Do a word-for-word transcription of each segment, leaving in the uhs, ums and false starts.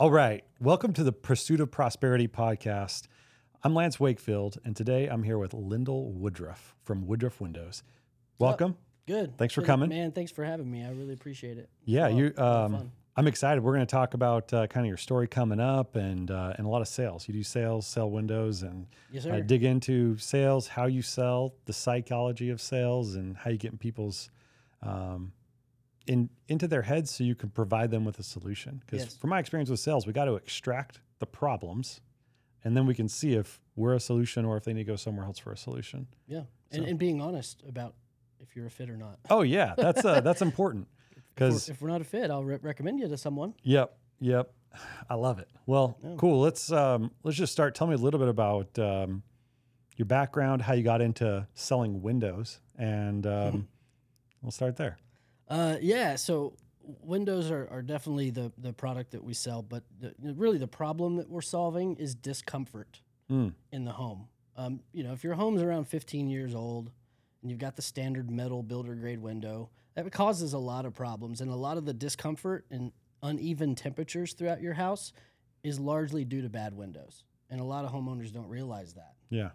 All right. Welcome to the Pursuit of Prosperity podcast. I'm Lance Wakefield, and today I'm here with Lyndol Woodruff from Woodruff Windows. Welcome. Oh, good. Thanks for good, coming. Man, thanks for having me. I really appreciate it. Yeah, oh, you. Um, I'm excited. We're going to talk about uh, kind of your story coming up and uh, and a lot of sales. You do sales, sell windows, and yes, uh, dig into sales, how you sell, the psychology of sales, and how you get in people's... Um, In, into their heads so you can provide them with a solution. Because yes. from my experience with sales, we got to extract the problems and then we can see if we're a solution or if they need to go somewhere else for a solution. Yeah. So. And, and being honest about if you're a fit or not. Oh yeah. That's uh, that's important. Because if, if we're not a fit, I'll re- recommend you to someone. Yep. Yep. I love it. Well, yeah. cool. Let's, um, let's just start. Tell me a little bit about um, your background, how you got into selling windows, and um, we'll start there. Uh, yeah, so windows are, are definitely the, the product that we sell, but the, really the problem that we're solving is discomfort mm. in the home. Um, you know, if your home's around fifteen years old and you've got the standard metal builder grade window, that causes a lot of problems, and a lot of the discomfort and uneven temperatures throughout your house is largely due to bad windows, and a lot of homeowners don't realize that. Yeah.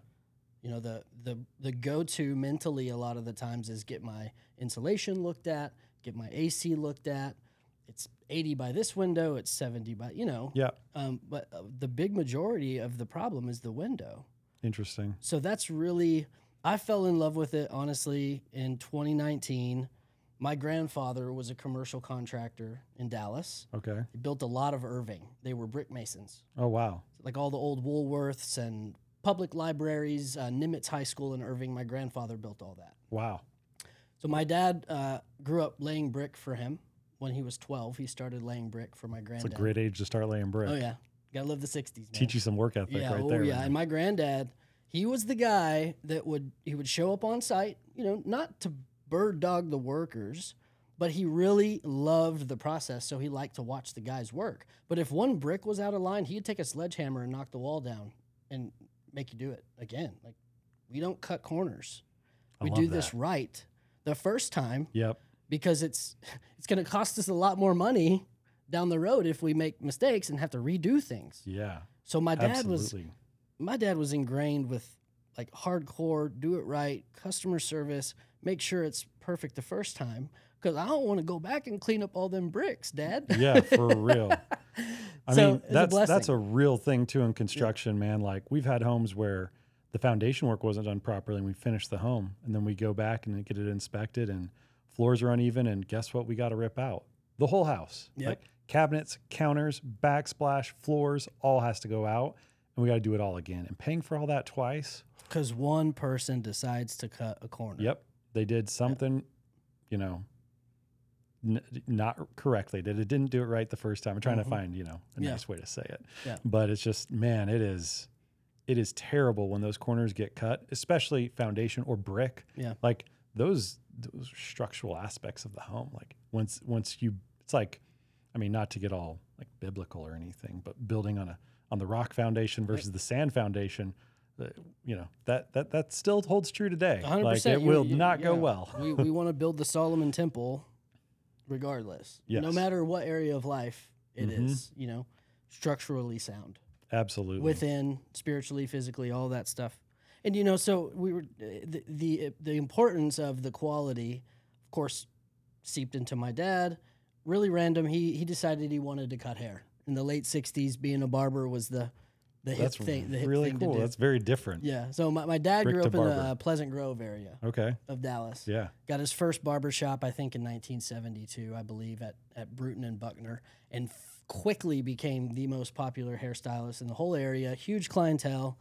You know, the, the, the go-to mentally a lot of the times is get my insulation looked at, get my A C looked at. It's eighty by this window, it's seventy by, you know. Yeah. Um, but uh, the big majority of the problem is the window. Interesting. So that's really, I fell in love with it, honestly, in twenty nineteen. My grandfather was a commercial contractor in Dallas. Okay. He built a lot of Irving. They were brick masons. Oh, wow. Like all the old Woolworths and... public libraries, uh, Nimitz High School in Irving. My grandfather built all that. Wow. So my dad uh, grew up laying brick for him. When he was twelve, he started laying brick for my granddad. It's a great age to start laying brick. Oh, yeah. Gotta love the sixties, man. Teach you some work ethic yeah, right oh, there. Yeah, man. And my granddad, he was the guy that would, he would show up on site, you know, not to bird dog the workers, but he really loved the process, so he liked to watch the guys work. But if one brick was out of line, he'd take a sledgehammer and knock the wall down and make you do it again. Like, we don't cut corners. We do that. This right the first time. Yep. Because it's it's going to cost us a lot more money down the road if we make mistakes and have to redo things. Yeah. So my dad absolutely. was my dad was ingrained with like hardcore do it right, customer service, make sure it's perfect the first time, because I don't want to go back and clean up all them bricks, Dad. Yeah, for real. I so mean, that's a that's a real thing, too, in construction, yeah. man. Like, we've had homes where the foundation work wasn't done properly, and we finish the home, and then we go back and get it inspected, and floors are uneven, and guess what? We got to rip out the whole house. Yep. Like, cabinets, counters, backsplash, floors, all has to go out, and we got to do it all again. And paying for all that twice. Because one person decides to cut a corner. Yep. They did something, yep. you know. N- not correctly, that it didn't do it right the first time. I'm trying mm-hmm. to find, you know, a yeah. nice way to say it. Yeah. But it's just, man, it is it is terrible when those corners get cut, especially foundation or brick. Yeah. Like those those structural aspects of the home. Like once once you it's like, I mean, not to get all like biblical or anything, but building on a on the rock foundation versus right. the sand foundation, uh, you know, that that that still holds true today. one hundred percent, like it you, will you, not yeah. go well. we we want to build the Solomon Temple. Regardless, yes. no matter what area of life it mm-hmm. is, you know, structurally sound. Absolutely. Within, spiritually, physically, all that stuff. And, you know, so we were the, the the importance of the quality, of course, seeped into my dad. Really random. He he decided he wanted to cut hair. In the late sixties, being a barber was the, the hip That's thing. That's really thing cool. To do. That's very different. Yeah. So my, my dad Brick grew up in barber. the uh, Pleasant Grove area okay. of Dallas. Yeah. Got his first barber shop, I think, in nineteen seventy-two, I believe, at, at Bruton and Buckner, and f- quickly became the most popular hairstylist in the whole area. Huge clientele.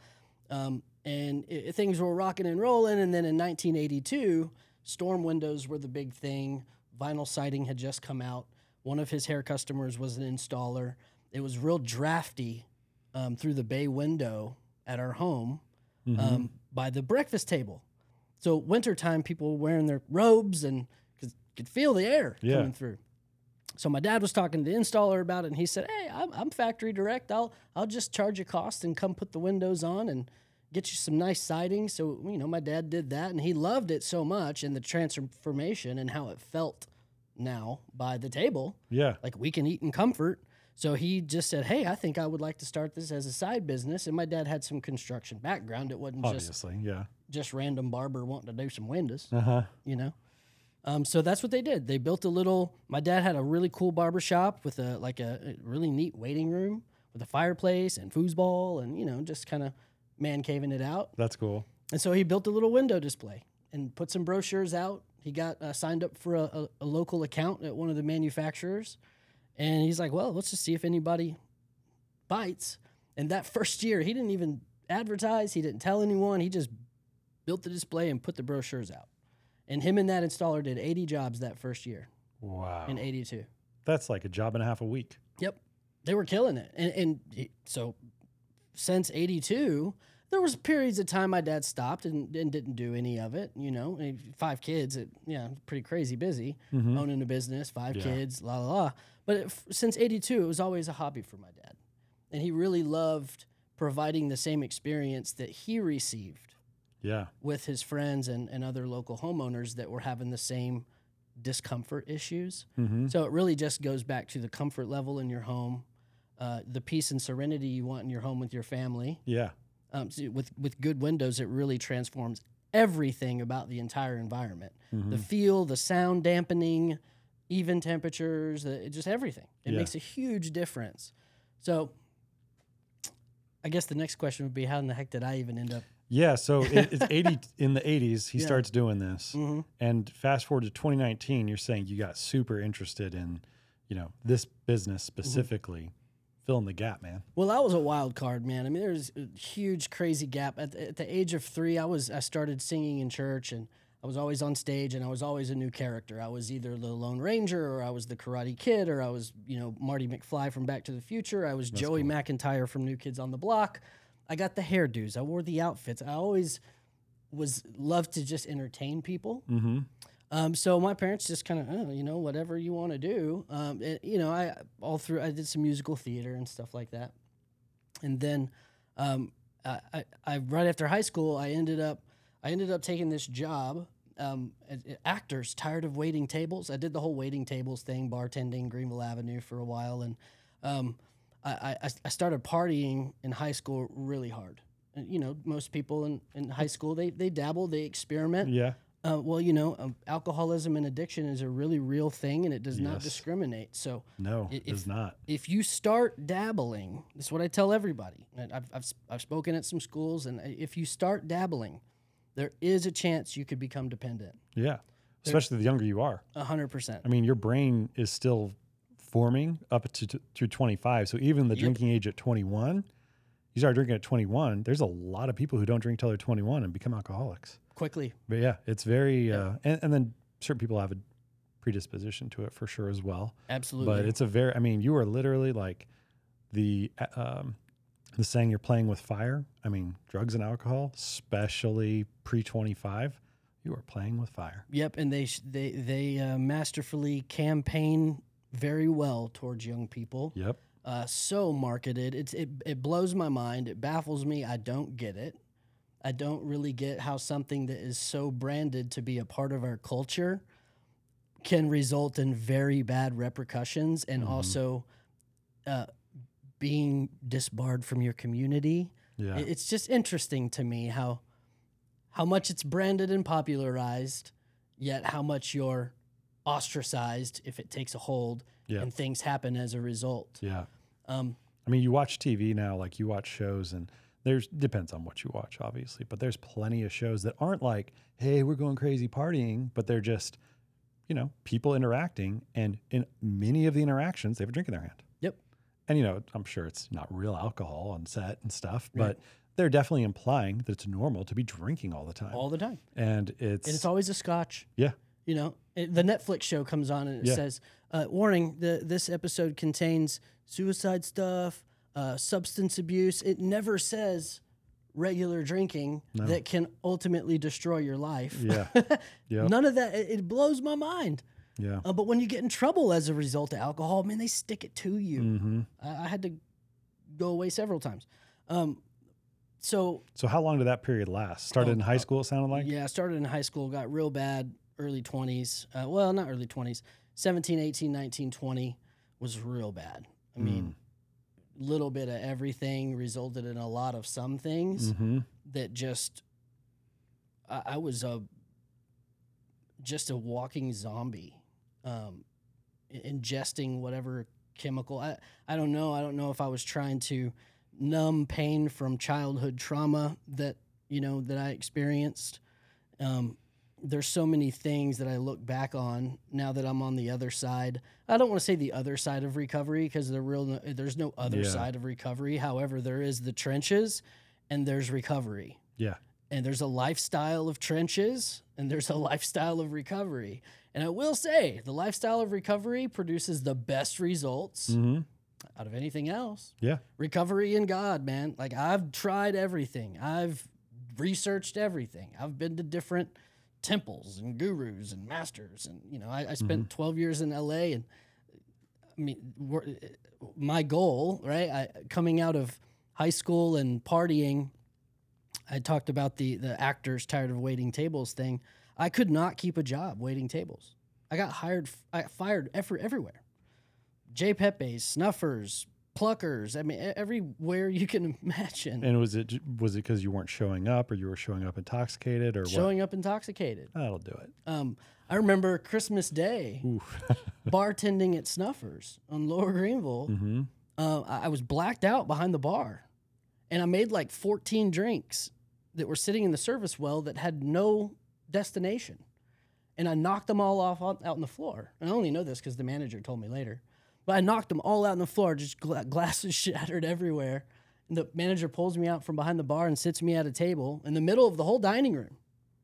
Um, and it, things were rocking and rolling. And then in nineteen eighty-two, storm windows were the big thing. Vinyl siding had just come out. One of his hair customers was an installer. It was real drafty. Um, through the bay window at our home um, mm-hmm. by the breakfast table. So wintertime, people were wearing their robes and could feel the air yeah. coming through. So my dad was talking to the installer about it, and he said, hey, I'm, I'm factory direct. I'll I'll just charge you cost and come put the windows on and get you some nice siding. So, you know, my dad did that, and he loved it so much, and the transformation and how it felt now by the table. Yeah. Like we can eat in comfort. So he just said, hey, I think I would like to start this as a side business. And my dad had some construction background. It wasn't Obviously, just, yeah. just random barber wanting to do some windows, uh-huh. you know. Um, so that's what they did. They built a little, my dad had a really cool barber shop with a like a, a really neat waiting room with a fireplace and foosball and, you know, just kind of man caving it out. That's cool. And so he built a little window display and put some brochures out. He got uh, signed up for a, a, a local account at one of the manufacturers. And he's like, well, let's just see if anybody bites. And that first year, he didn't even advertise. He didn't tell anyone. He just built the display and put the brochures out. And him and that installer did eighty jobs that first year. Wow. In eighty-two. That's like a job and a half a week. Yep. They were killing it. And, and he, so since eighty-two, there was periods of time my dad stopped and, and didn't do any of it. You know, five kids, it, yeah, pretty crazy busy, mm-hmm. owning a business, five yeah. kids, la, la, la. But it, since eighty-two, it was always a hobby for my dad. And he really loved providing the same experience that he received yeah. with his friends and, and other local homeowners that were having the same discomfort issues. Mm-hmm. So it really just goes back to the comfort level in your home, uh, the peace and serenity you want in your home with your family. Yeah. Um, so with, with good windows, it really transforms everything about the entire environment. Mm-hmm. The feel, the sound dampening, even temperatures, the, just everything. It yeah. makes a huge difference. So I guess the next question would be, how in the heck did I even end up? Yeah, so it, it's eighty in the eighties, he yeah. starts doing this. Mm-hmm. And fast forward to twenty nineteen, you're saying you got super interested in, you know, this business specifically. Mm-hmm. Filling the gap, man. Well, I was a wild card, man. I mean, there was a huge, crazy gap. At the, at the age of three, I was I started singing in church, and I was always on stage, and I was always a new character. I was either the Lone Ranger, or I was the Karate Kid, or I was, you know, Marty McFly from Back to the Future. I was That's Joey cool. McIntyre from New Kids on the Block. I got the hairdos. I wore the outfits. I always was loved to just entertain people. Mm-hmm. Um, so my parents just kind of, oh, you know, whatever you want to do. Um, it, you know, I all through I did some musical theater and stuff like that. And then um, I, I, I right after high school, I ended up I ended up taking this job. Um, at, at actors tired of waiting tables. I did the whole waiting tables thing, bartending Greenville Avenue for a while, and um, I, I, I started partying in high school really hard. And, you know, most people in, in high school they they dabble, they experiment. Yeah. Uh, well, you know, um, alcoholism and addiction is a really real thing, and it does yes. not discriminate. So no, it does not. If you start dabbling, that's what I tell everybody. And I've, I've I've spoken at some schools, and if you start dabbling, there is a chance you could become dependent. Yeah, especially There's, the younger you are. A hundred percent. I mean, your brain is still forming up to t- through twenty-five. So even the yep. drinking age at twenty-one, you start drinking at twenty-one. There's a lot of people who don't drink till they're twenty-one and become alcoholics. Quickly. But yeah, it's very, yeah. Uh, and, and then certain people have a predisposition to it for sure as well. Absolutely. But it's a very, I mean, you are literally like the, um, the saying you're playing with fire. I mean, drugs and alcohol, especially pre twenty-five, you are playing with fire. Yep. And they, they, they uh, masterfully campaign very well towards young people. Yep. Uh, so marketed. It's, it, it blows my mind. It baffles me. I don't get it. I don't really get how something that is so branded to be a part of our culture can result in very bad repercussions and mm-hmm. also uh, being disbarred from your community. Yeah. It's just interesting to me how how much it's branded and popularized, yet how much you're ostracized if it takes a hold yeah. and things happen as a result. Yeah. Um, I mean, you watch T V now, like you watch shows and... There's depends on what you watch, obviously, but there's plenty of shows that aren't like, hey, we're going crazy partying, but they're just, you know, people interacting, and in many of the interactions, they have a drink in their hand. Yep. And, you know, I'm sure it's not real alcohol on set and stuff, but yeah. they're definitely implying that it's normal to be drinking all the time. All the time. And it's... And it's always a scotch. Yeah. You know, it, the Netflix show comes on and it yeah. says, uh, warning, the, this episode contains suicide stuff, Uh, substance abuse. It never says regular drinking no. that can ultimately destroy your life. Yeah, yep. None of that. It, it blows my mind. Yeah. Uh, but when you get in trouble as a result of alcohol, man, they stick it to you. Mm-hmm. I, I had to go away several times. Um, so. So how long did that period last? Started oh, in high uh, school, it sounded like? Yeah, started in high school, got real bad, early twenties. Uh, well, not early twenties, seventeen, eighteen, nineteen, twenty was real bad. I mm. mean, little bit of everything resulted in a lot of some things mm-hmm. that just, I, I was a, just a walking zombie, um, ingesting whatever chemical. I, I don't know. I don't know if I was trying to numb pain from childhood trauma that, you know, that I experienced. Um, there's so many things that I look back on now that I'm on the other side. I don't want to say the other side of recovery because there real there's no other yeah. side of recovery. However, there is the trenches and there's recovery. Yeah. And there's a lifestyle of trenches and there's a lifestyle of recovery. And I will say the lifestyle of recovery produces the best results mm-hmm. out of anything else. Yeah. Recovery and God, man. Like I've tried everything. I've researched everything. I've been to different temples and gurus and masters, and you know, I, I spent mm-hmm. twelve years in L A, and I mean, we're, my goal, right? I, coming out of high school and partying, I talked about the the actors tired of waiting tables thing. I could not keep a job waiting tables. I got hired, I fired effort everywhere. J. Pepe's, Snuffers, Pluckers. I mean, everywhere you can imagine. And was it was it because you weren't showing up, or you were showing up intoxicated, or showing what? up intoxicated? That'll do it. Um, I remember Christmas Day, bartending at Snuffers on Lower Greenville. Mm-hmm. Uh, I was blacked out behind the bar, and I made like fourteen drinks that were sitting in the service well that had no destination, and I knocked them all off out on the floor. And I only know this because the manager told me later. But I knocked them all out on the floor, just gla- glasses shattered everywhere. And the manager pulls me out from behind the bar and sits me at a table in the middle of the whole dining room.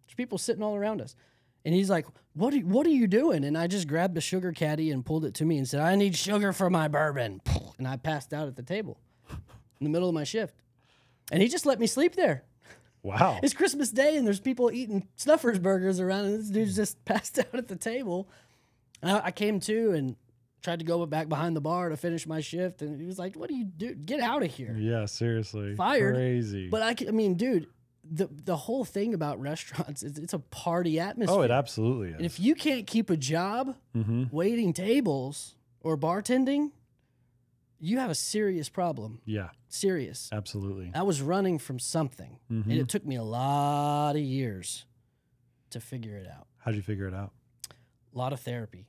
There's people sitting all around us. And he's like, what are, what are you doing? And I just grabbed a sugar caddy and pulled it to me and said, I need sugar for my bourbon. And I passed out at the table in the middle of my shift. And he just let me sleep there. Wow. It's Christmas Day, and there's people eating Snuffers burgers around, and this dude's just passed out at the table. And I, I came to, and tried to go back behind the bar to finish my shift, and he was like, what do you do? Get out of here. Yeah, seriously. Fired. Crazy. But, I, I mean, dude, the the whole thing about restaurants is it's a party atmosphere. Oh, it absolutely is. And if you can't keep a job mm-hmm. waiting tables or bartending, you have a serious problem. Yeah. Serious. Absolutely. I was running from something, mm-hmm. and it took me a lot of years to figure it out. How'd you figure it out? A lot of therapy.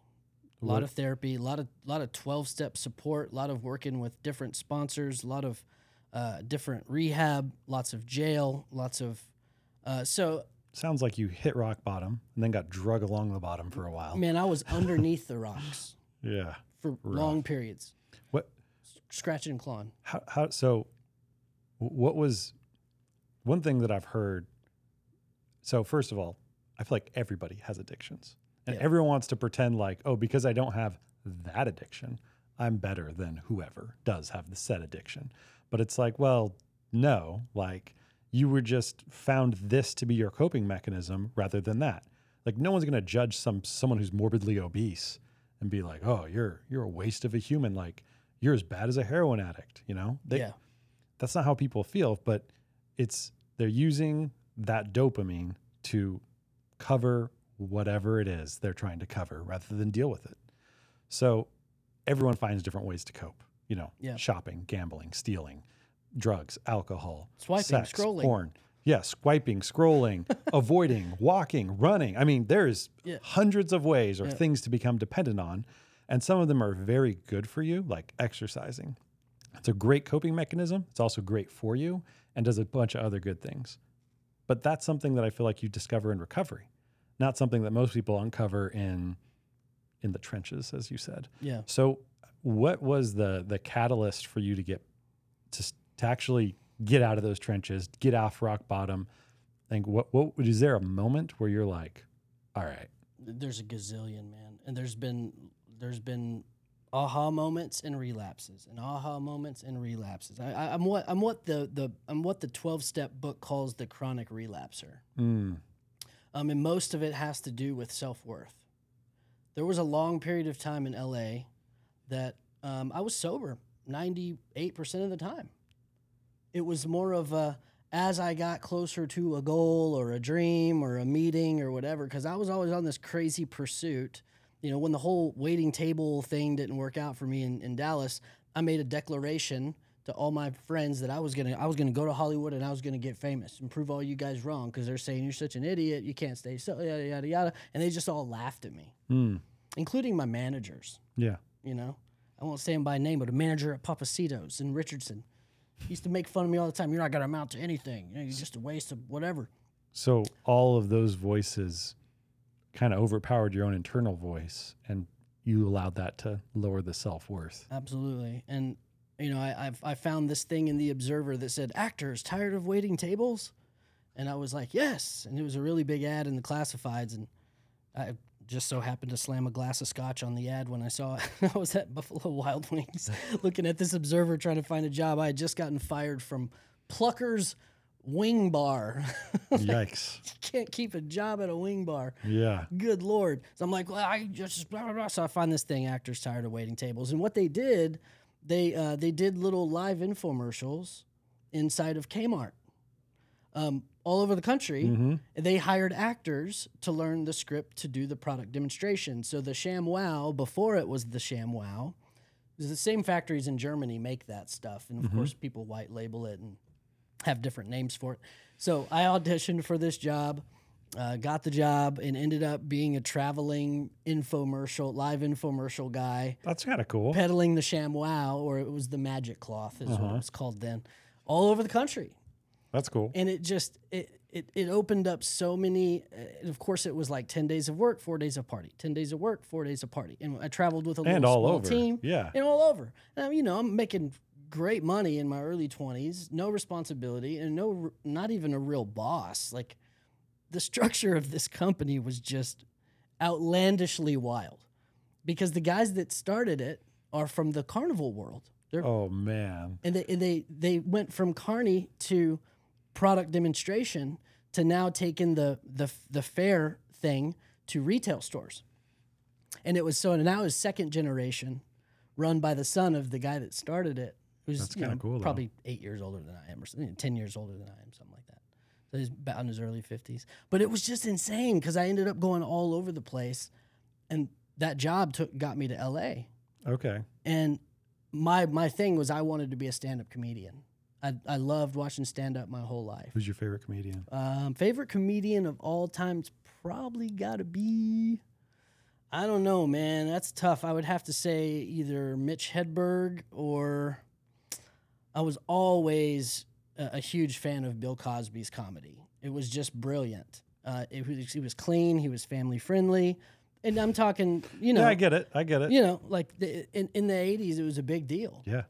A lot of therapy, a lot of lot of twelve-step support, a lot of working with different sponsors, a lot of uh, different rehab, lots of jail, lots of uh, so. Sounds like you hit rock bottom and then got drug along the bottom for a while. Man, I was underneath the rocks. Yeah, for rough. long periods. What? Scratching and clawing. How? How? So, what was one thing that I've heard? So first of all, I feel like everybody has addictions. And yeah. everyone wants to pretend like, oh, because I don't have that addiction, I'm better than whoever does have the said addiction. But it's like, well, no, like you were just found this to be your coping mechanism rather than that. Like no one's going to judge some someone who's morbidly obese and be like, oh, you're you're a waste of a human. Like you're as bad as a heroin addict, you know? They, yeah. That's not how people feel, but it's they're using that dopamine to cover whatever it is they're trying to cover rather than deal with it. So everyone finds different ways to cope, you know, yeah. shopping, gambling, stealing, drugs, alcohol, swiping, sex, scrolling, porn. Yeah, swiping, scrolling, avoiding, walking, running. I mean, there's yeah. hundreds of ways or yeah. things to become dependent on. And some of them are very good for you, like exercising. It's a great coping mechanism. It's also great for you and does a bunch of other good things. But that's something that I feel like you discover in recovery. Not something that most people uncover in in the trenches, as you said. Yeah. So what was the the catalyst for you to get to, to actually get out of those trenches, get off rock bottom? Like what what is there a moment where you're like, all right. There's a gazillion, man. And there's been there's been aha moments and relapses and aha moments and relapses. I, I, I'm what I'm what the the I'm what the twelve-step book calls the chronic relapser. Mm. Um, and most of it has to do with self-worth. There was a long period of time in L A that um, I was sober ninety-eight percent of the time. It was more of a, as I got closer to a goal or a dream or a meeting or whatever, because I was always on this crazy pursuit. You know, when the whole waiting table thing didn't work out for me in, in Dallas, I made a declaration to all my friends that I was gonna I was gonna go to Hollywood and I was gonna get famous and prove all you guys wrong because they're saying you're such an idiot, you can't stay, so yada yada yada, and they just all laughed at me, mm. including my managers. Yeah, you know, I won't say him by name, but a manager at Papacitos in Richardson used to make fun of me all the time. You're not gonna amount to anything. You know, you're just a waste of whatever. So all of those voices kind of overpowered your own internal voice, and you allowed that to lower the self-worth. Absolutely, and. You know, I I've, I found this thing in the Observer that said, actors tired of waiting tables? And I was like, yes. And it was a really big ad in the classifieds. And I just so happened to slam a glass of scotch on the ad when I saw it. I was at Buffalo Wild Wings looking at this Observer trying to find a job. I had just gotten fired from Plucker's Wing Bar. Yikes. You can't keep a job at a wing bar. Yeah. Good Lord. So I'm like, well, I just, blah, blah, blah. So I find this thing, actors tired of waiting tables. And what they did... They uh, they did little live infomercials inside of Kmart um, all over the country. Mm-hmm. They hired actors to learn the script to do the product demonstration. So the ShamWow, before it was the ShamWow, it was the same factories in Germany make that stuff. And, of mm-hmm. course, people white label it and have different names for it. So I auditioned for this job, uh, got the job, and ended up being a traveling infomercial, live infomercial guy. That's kind of cool. Peddling the ShamWow, or it was the magic cloth, is uh-huh. what it was called then, all over the country. That's cool. And it just, it it, it opened up so many, uh, of course it was like ten days of work, four days of party, ten days of work, four days of party. And I traveled with a little and all small over. Team. Yeah. And all over. And, you know, I'm making great money in my early twenties, no responsibility, and no, not even a real boss. Like, the structure of this company was just outlandishly wild because the guys that started it are from the carnival world. They're, oh, man. And they, and they they went from carny to product demonstration to now taking the, the the fair thing to retail stores. And it was so now it's second generation run by the son of the guy that started it. Who's, that's kind of cool, probably though. Eight years older than I am or something, ten years older than I am, something like that. So he's about in his early fifties. But it was just insane because I ended up going all over the place, and that job took got me to L A. Okay. And my my thing was I wanted to be a stand-up comedian. I I loved watching stand-up my whole life. Who's your favorite comedian? Um, favorite comedian of all time's probably got to be, I don't know, man. That's tough. I would have to say either Mitch Hedberg or I was always... a huge fan of Bill Cosby's comedy. It was just brilliant. Uh, it was, he was clean. He was family friendly, and I'm talking, you know. Yeah, I get it. I get it. You know, like the, in in the eighties, it was a big deal. Yeah.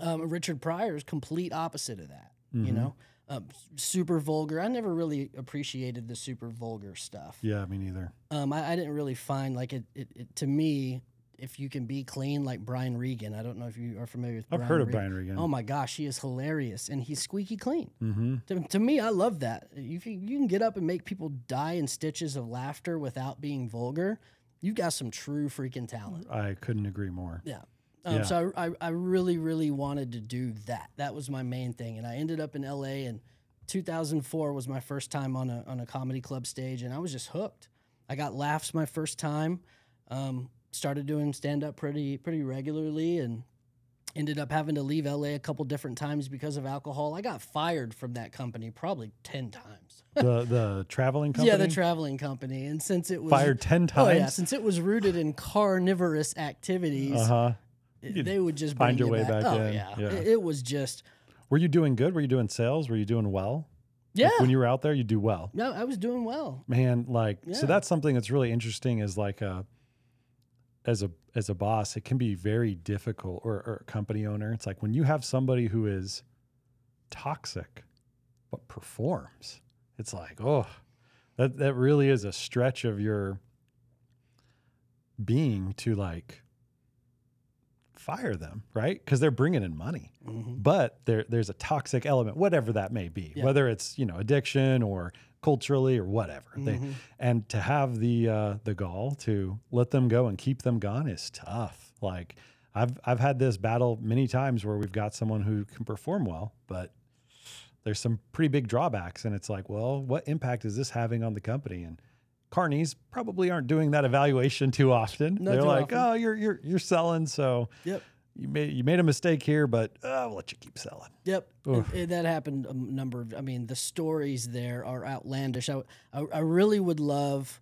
Um, Richard Pryor's complete opposite of that. Mm-hmm. You know, um, super vulgar. I never really appreciated the super vulgar stuff. Yeah, me neither. Um, I, I didn't really find like it, it, it to me. If you can be clean like Brian Regan. I don't know if you are familiar with Brian I've heard of Regan. Brian Regan. Oh, my gosh. He is hilarious, and he's squeaky clean. Mm-hmm. To, to me, I love that. If you, you can get up and make people die in stitches of laughter without being vulgar, you've got some true freaking talent. I couldn't agree more. Yeah. Um, yeah. So I, I, I really, really wanted to do that. That was my main thing, and I ended up in L A, and two thousand four was my first time on a, on a comedy club stage, and I was just hooked. I got laughs my first time. Um Started doing stand-up pretty pretty regularly and ended up having to leave L A a couple different times because of alcohol. I got fired from that company probably ten times. The the traveling company? Yeah, the traveling company. And since it was... Fired ten times? Oh, yeah. Since it was rooted in carnivorous activities, uh-huh. it, they would just bring Find your you way back, back oh, in. Yeah. yeah. It, it was just... Were you doing good? Were you doing sales? Were you doing well? Yeah. Like when you were out there, you do well. No, I was doing well. Man, like... Yeah. So that's something that's really interesting is like... a. As a as a boss, it can be very difficult, or, or a company owner. It's like when you have somebody who is toxic but performs. It's like, oh, that that really is a stretch of your being to like fire them, right? Because they're bringing in money, mm-hmm. but there there's a toxic element, whatever that may be, yeah. whether it's you know addiction or culturally or whatever. Mm-hmm. They, and to have the uh, the gall to let them go and keep them gone is tough. Like I've I've had this battle many times where we've got someone who can perform well, but there's some pretty big drawbacks. And it's like, well, what impact is this having on the company? And carnies probably aren't doing that evaluation too often. Not They're too like, often. oh, you're you're you're selling, so yep. you made you made a mistake here, but uh, I'll let you keep selling. Yep, and, and that happened a number of. I mean, the stories there are outlandish. I I, I really would love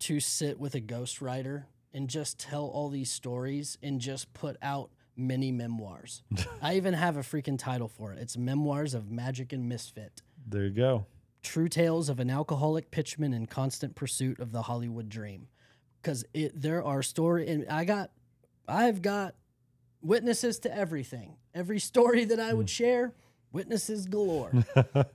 to sit with a ghostwriter and just tell all these stories and just put out mini memoirs. I even have a freaking title for it. It's Memoirs of Magic and Misfit. There you go. True Tales of an Alcoholic Pitchman in Constant Pursuit of the Hollywood Dream. Because it there are story, and I got, I've got witnesses to everything. Every story that I would mm. share, witnesses galore.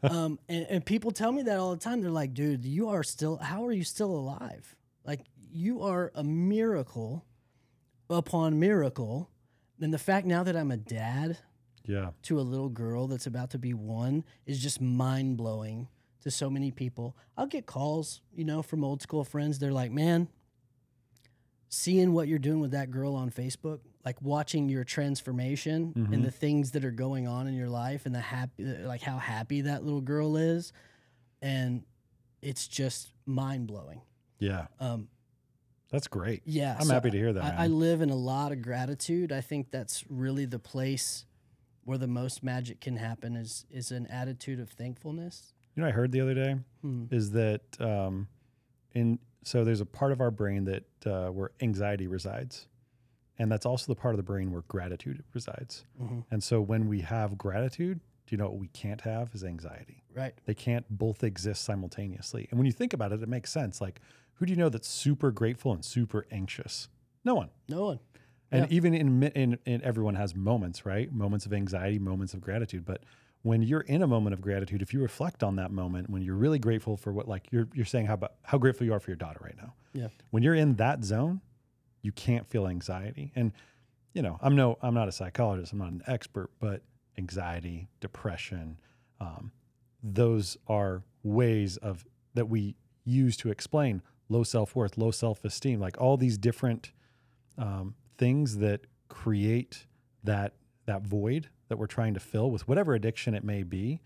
um, and, and people tell me that all the time. They're like, dude, you are still, how are you still alive? Like, you are a miracle upon miracle. And the fact now that I'm a dad yeah. to a little girl that's about to be one is just mind-blowing to so many people. I'll get calls, you know, from old school friends. They're like, man, seeing what you're doing with that girl on Facebook, like watching your transformation mm-hmm. and the things that are going on in your life and the happy, like how happy that little girl is. And it's just mind-blowing. Yeah. Um, That's great. Yeah. I'm so happy to hear that. I, I live in a lot of gratitude. I think that's really the place where the most magic can happen is is an attitude of thankfulness. You know, I heard the other day hmm. is that um, in so there's a part of our brain that uh, where anxiety resides. And that's also the part of the brain where gratitude resides. Mm-hmm. And so when we have gratitude, do you know what we can't have is anxiety. Right. They can't both exist simultaneously. And when you think about it, it makes sense. Like, who do you know that's super grateful and super anxious? No one. No one. And yeah. even in, in in everyone has moments, right? Moments of anxiety, moments of gratitude. But when you're in a moment of gratitude, if you reflect on that moment, when you're really grateful for what, like you're you're saying how about, how grateful you are for your daughter right now. Yeah. When you're in that zone, you can't feel anxiety. And you know, I'm no I'm not a psychologist. I'm not an expert, but anxiety, depression, um, those are ways of that we use to explain low self-worth, low self-esteem, like all these different um, things that create that that void that we're trying to fill with whatever addiction it may be.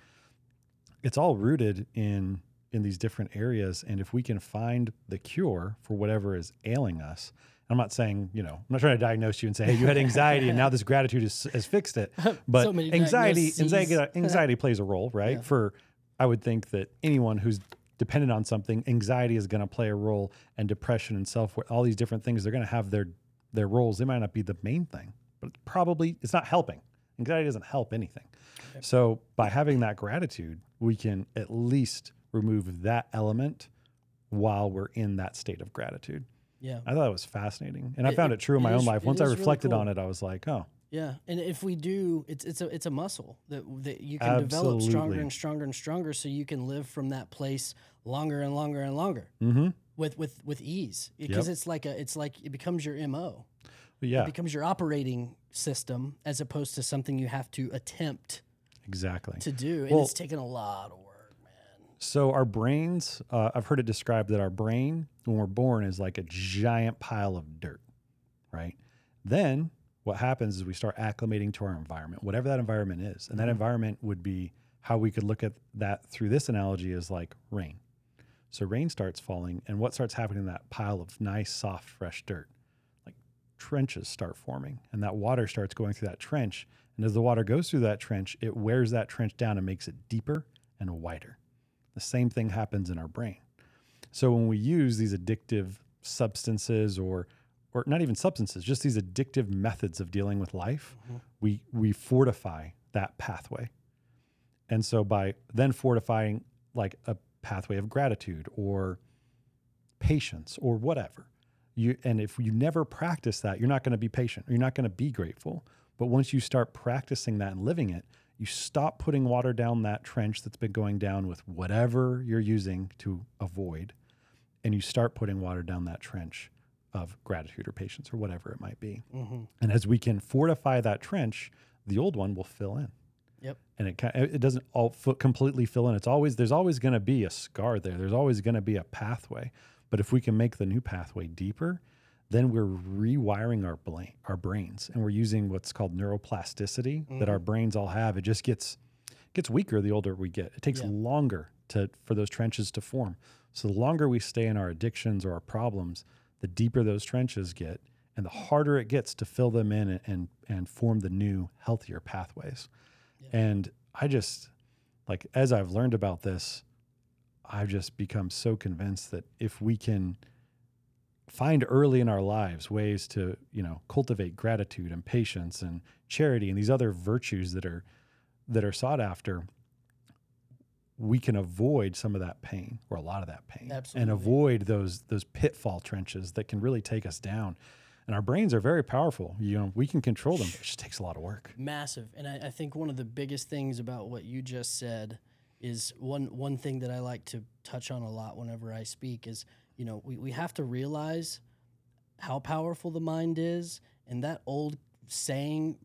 It's all rooted in in these different areas. And if we can find the cure for whatever is ailing us, I'm not saying, you know, I'm not trying to diagnose you and say, hey, you had anxiety and now this gratitude has, has fixed it. But so anxiety, anxiety, anxiety plays a role, right? Yeah. For, I would think that anyone who's dependent on something, anxiety is going to play a role, and depression and self-worth, all these different things, they're going to have their their roles. They might not be the main thing, but probably it's not helping. Anxiety doesn't help anything. Okay. So by having that gratitude, we can at least remove that element while we're in that state of gratitude. Yeah. I thought it was fascinating. And it, I found it, it true in my is, own life. Once I reflected really cool. on it, I was like, oh. Yeah. And if we do, it's it's a it's a muscle that that you can Absolutely. develop stronger and stronger and stronger, so you can live from that place longer and longer and longer mm-hmm. with, with with ease. Because yep. it's like a it's like it becomes your M O. Yeah. It becomes your operating system as opposed to something you have to attempt exactly to do. And well, it's taken a lot of work, man. So our brains, uh, I've heard it described that our brain when we're born is like a giant pile of dirt, right? Then what happens is we start acclimating to our environment, whatever that environment is. And that environment would be how we could look at that through this analogy is like rain. So rain starts falling, and what starts happening in that pile of nice, soft, fresh dirt? Like trenches start forming, and that water starts going through that trench. And as the water goes through that trench, it wears that trench down and makes it deeper and wider. The same thing happens in our brain. So when we use these addictive substances or or not even substances, just these addictive methods of dealing with life, mm-hmm. we we fortify that pathway. And so by then fortifying like a pathway of gratitude or patience or whatever, you and if you never practice that, you're not going to be patient. You're not going to be grateful. But once you start practicing that and living it, you stop putting water down that trench that's been going down with whatever you're using to avoid, and you start putting water down that trench of gratitude or patience or whatever it might be. Mm-hmm. And as we can fortify that trench, the old one will fill in. Yep. And it it doesn't all completely fill in. It's always, there's always going to be a scar there. There's always going to be a pathway. But if we can make the new pathway deeper, then we're rewiring our brain, our brains, and we're using what's called neuroplasticity mm-hmm. that our brains all have. It just gets gets weaker the older we get. It takes yeah. longer to for those trenches to form. So the longer we stay in our addictions or our problems, the deeper those trenches get, and the harder it gets to fill them in and and, and form the new, healthier pathways. Yeah. And I just, like, as I've learned about this, I've just become so convinced that if we can find early in our lives ways to, you know, cultivate gratitude and patience and charity and these other virtues that are that are sought after, we can avoid some of that pain, or a lot of that pain. Absolutely. And avoid those those pitfall trenches that can really take us down. And our brains are very powerful. You know, we can control them. It just takes a lot of work. Massive. And I, I think one of the biggest things about what you just said is one one thing that I like to touch on a lot whenever I speak is, you know, we, we have to realize how powerful the mind is. And that old saying,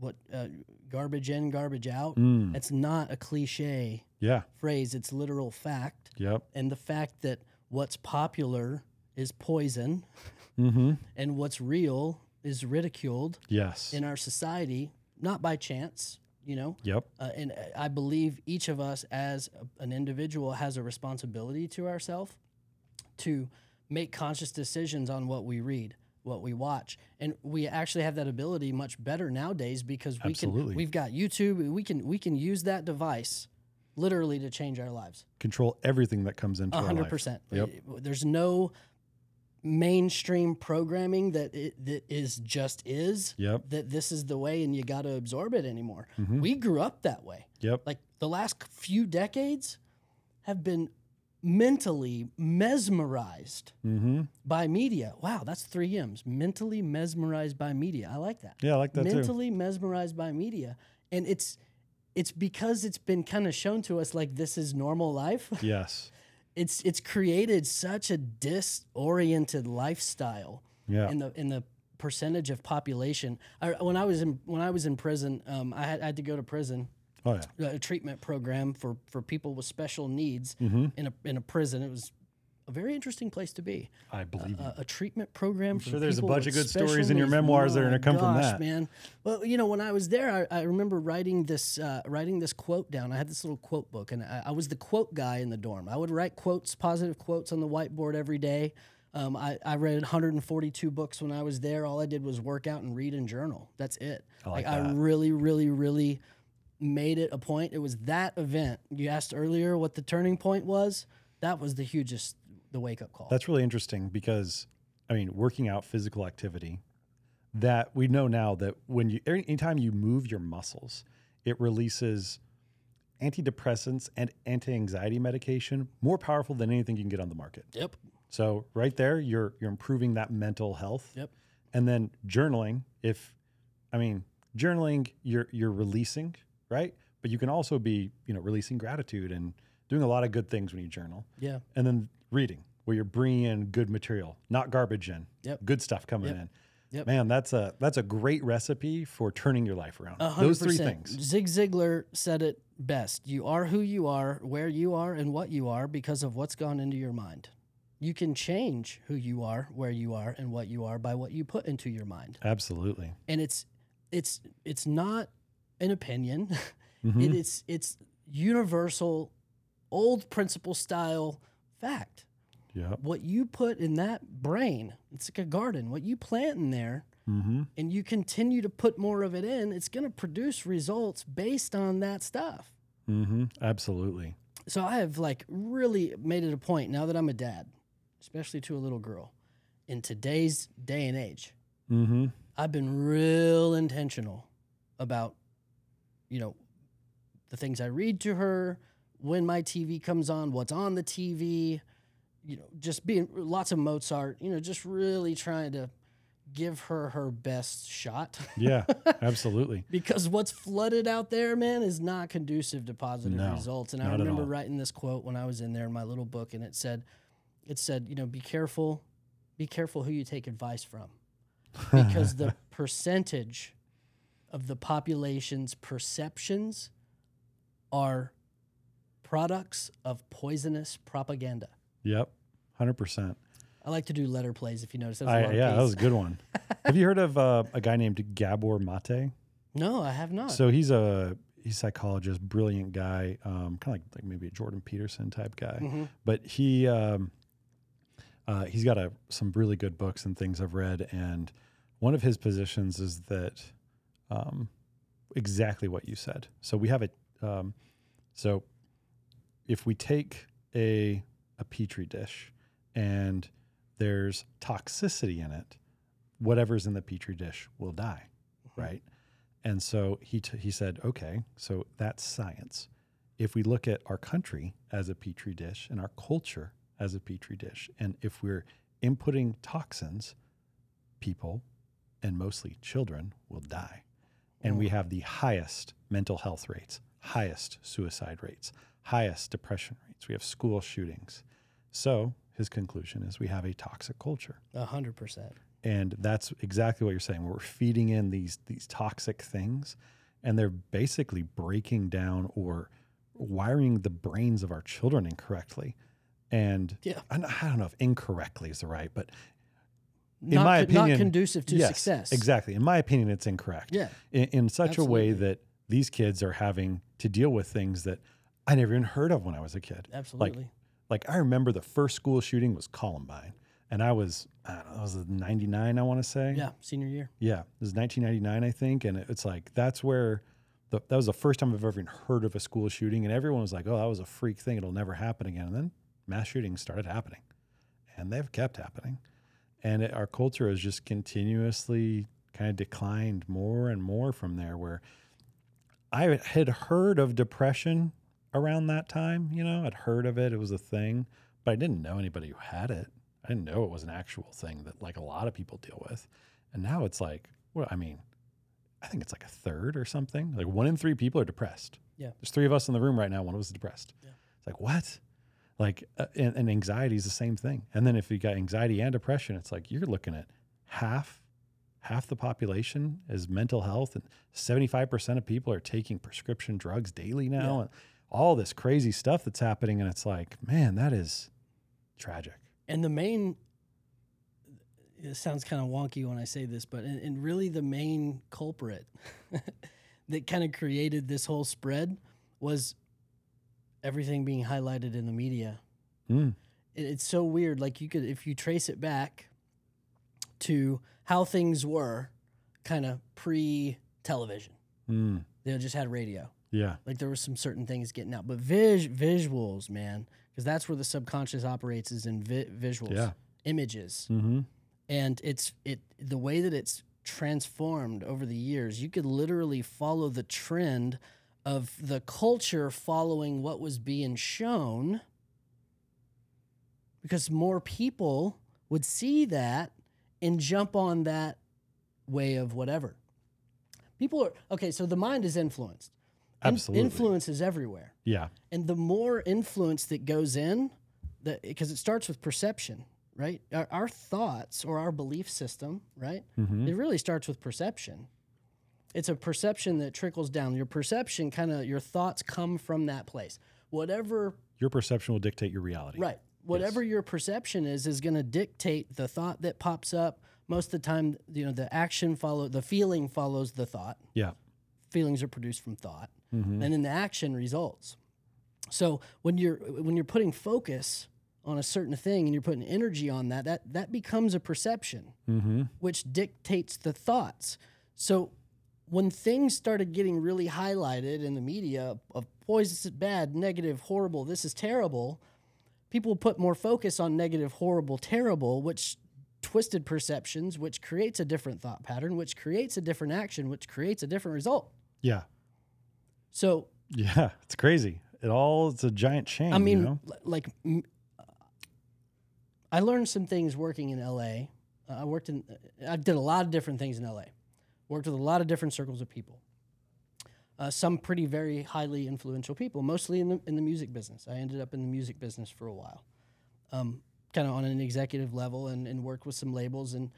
what uh, garbage in, garbage out, mm. that's not a cliche yeah. phrase. It's literal fact. Yep. And the fact that what's popular is poison. Mm-hmm. And what's real is ridiculed. Yes. In our society, not by chance, you know. Yep. Uh, and I believe each of us as a, an individual has a responsibility to ourselves to make conscious decisions on what we read, what we watch. And we actually have that ability much better nowadays because we Absolutely. can we've got YouTube, we can we can use that device literally to change our lives. Control everything that comes into one hundred percent. Our life. Yep. There's no mainstream programming that it, that is just is yep. that this is the way and you got to absorb it anymore. Mm-hmm. We grew up that way. Yep. Like the last few decades have been mentally mesmerized mm-hmm. by media. Wow, that's three M's. Mentally mesmerized by media. I like that. Yeah, I like that mentally too. Mentally mesmerized by media, and it's it's because it's been kind of shown to us like this is normal life. Yes. It's it's created such a disoriented lifestyle yeah. in the in the percentage of population. I, when I was in when I was in prison, um, I, had, I had to go to prison, oh, yeah. a treatment program for, for people with special needs mm-hmm. in a in a prison. It was a very interesting place to be. I believe uh, a, a treatment program. I'm for sure, there's a bunch of good stories in your memoirs oh, that are going to come gosh, from that. Man, well, you know, when I was there, I, I remember writing this uh, writing this quote down. I had this little quote book, and I, I was the quote guy in the dorm. I would write quotes, positive quotes, on the whiteboard every day. Um, I, I read one hundred forty-two books when I was there. All I did was work out and read and journal. That's it. I like, like that. I really, really, really made it a point. It was that event. You asked earlier what the turning point was. That was the hugest. The wake-up call. That's really interesting because, I mean, working out, physical activity, that we know now that when you, anytime you move your muscles, it releases antidepressants and anti-anxiety medication more powerful than anything you can get on the market. Yep. So right there, you're you're improving that mental health. Yep. And then journaling, if, I mean, journaling, you're you're releasing, right? But you can also be, you know, releasing gratitude and doing a lot of good things when you journal. Yeah. And then reading, where you're bringing in good material, not garbage in. Yep. Good stuff coming yep. in. Yep. Man, that's a that's a great recipe for turning your life around. one hundred percent. Those three things. Zig Ziglar said it best. You are who you are, where you are, and what you are because of what's gone into your mind. You can change who you are, where you are, and what you are by what you put into your mind. Absolutely. And it's it's it's not an opinion. Mm-hmm. It, it's it's universal, old principle style fact. Yeah. What you put in that brain, it's like a garden. What you plant in there, mm-hmm. and you continue to put more of it in, it's going to produce results based on that stuff. Mm-hmm. Absolutely. So I have like really made it a point now that I'm a dad, especially to a little girl, in today's day and age, mm-hmm. I've been real intentional about, you know, the things I read to her, when my T V comes on, what's on the T V, you know, just being lots of Mozart, you know, just really trying to give her her best shot. Yeah, absolutely. Because what's flooded out there, man, is not conducive to positive no, results. And I remember writing this quote when I was in there in my little book, and it said, it said, you know, be careful, be careful who you take advice from, because the percentage of the population's perceptions are products of poisonous propaganda. Yep, one hundred percent. I like to do letter plays, if you notice. That was I, a yeah, piece. That was a good one. Have you heard of uh, a guy named Gabor Mate? No, I have not. So he's a he's a psychologist, brilliant guy, um, kind of like, like maybe a Jordan Peterson type guy. Mm-hmm. But he um, Uh, he's got a, some really good books and things I've read, and one of his positions is that um, exactly what you said. So we have a um, so if we take a a petri dish and there's toxicity in it, whatever's in the petri dish will die, mm-hmm. right? And so he t- he said, okay, so that's science. If we look at our country as a petri dish and our culture as a petri dish, and if we're inputting toxins, people, and mostly children, will die. And we have the highest mental health rates, highest suicide rates, highest depression rates. We have school shootings. So his conclusion is we have a toxic culture. A hundred percent. And that's exactly what you're saying. We're feeding in these these toxic things, and they're basically breaking down or wiring the brains of our children incorrectly. And yeah. I don't know if incorrectly is the right, but in not, my opinion, not conducive to yes, success. Exactly. In my opinion, it's incorrect. Yeah. In, in such Absolutely. a way that these kids are having to deal with things that I never even heard of when I was a kid. Absolutely. Like, like I remember the first school shooting was Columbine, and I was, I don't know, I was ninety-nine, I want to say. Yeah. Senior year. Yeah. It was nineteen ninety-nine, I think. And it's like, that's where the, that was the first time I've ever even heard of a school shooting. And everyone was like, oh, that was a freak thing. It'll never happen again. And then mass shootings started happening, and they've kept happening. And it, our culture has just continuously kind of declined more and more from there, where I had heard of depression around that time. You know, I'd heard of it. It was a thing, but I didn't know anybody who had it. I didn't know it was an actual thing that like a lot of people deal with. And now it's like, well, I mean, I think it's like a third or something. Like one in three people are depressed. Yeah. There's three of us in the room right now. One of us is depressed. Yeah. It's like, what? Like, uh, and, and anxiety is the same thing. And then if you got anxiety and depression, it's like you're looking at half, half the population is mental health, and seventy-five percent of people are taking prescription drugs daily now, yeah. and all this crazy stuff that's happening. And it's like, man, that is tragic. And the main, it sounds kind of wonky when I say this, but and, and really the main culprit that kind of created this whole spread was everything being highlighted in the media. Mm. It, it's so weird. Like you could, if you trace it back to how things were kind of pre-television, mm. they just had radio. Yeah. Like there were some certain things getting out, but vis- visuals, man, because that's where the subconscious operates, is in vi- visuals, yeah. images. Mm-hmm. And it's, it, the way that it's transformed over the years, you could literally follow the trend of the culture following what was being shown, because more people would see that and jump on that way of whatever. People are, okay, so the mind is influenced. Absolutely. In, influence is everywhere. Yeah. And the more influence that goes in, because it starts with perception, right? Our, our thoughts or our belief system, right? Mm-hmm. It really starts with perception. It's a perception that trickles down. Your perception, kind of, your thoughts come from that place. Whatever... Your perception will dictate your reality. Right. Whatever yes. your perception is, is going to dictate the thought that pops up. Most of the time, you know, the action follows, the feeling follows the thought. Yeah. Feelings are produced from thought. Mm-hmm. And then the action results. So when you're when you're putting focus on a certain thing and you're putting energy on that, that, that becomes a perception, mm-hmm. which dictates the thoughts. So... when things started getting really highlighted in the media of boy, this is bad, negative, horrible, this is terrible, people put more focus on negative, horrible, terrible, which twisted perceptions, which creates a different thought pattern, which creates a different action, which creates a different result. Yeah. So. Yeah, it's crazy. It all, it's a giant chain. I mean, you know? l- like, m- I learned some things working in L A. Uh, I worked in, I did a lot of different things in L A. Worked with a lot of different circles of people, uh, some pretty very highly influential people, mostly in the in the music business. I ended up in the music business for a while, um, kind of on an executive level, and, and worked with some labels, and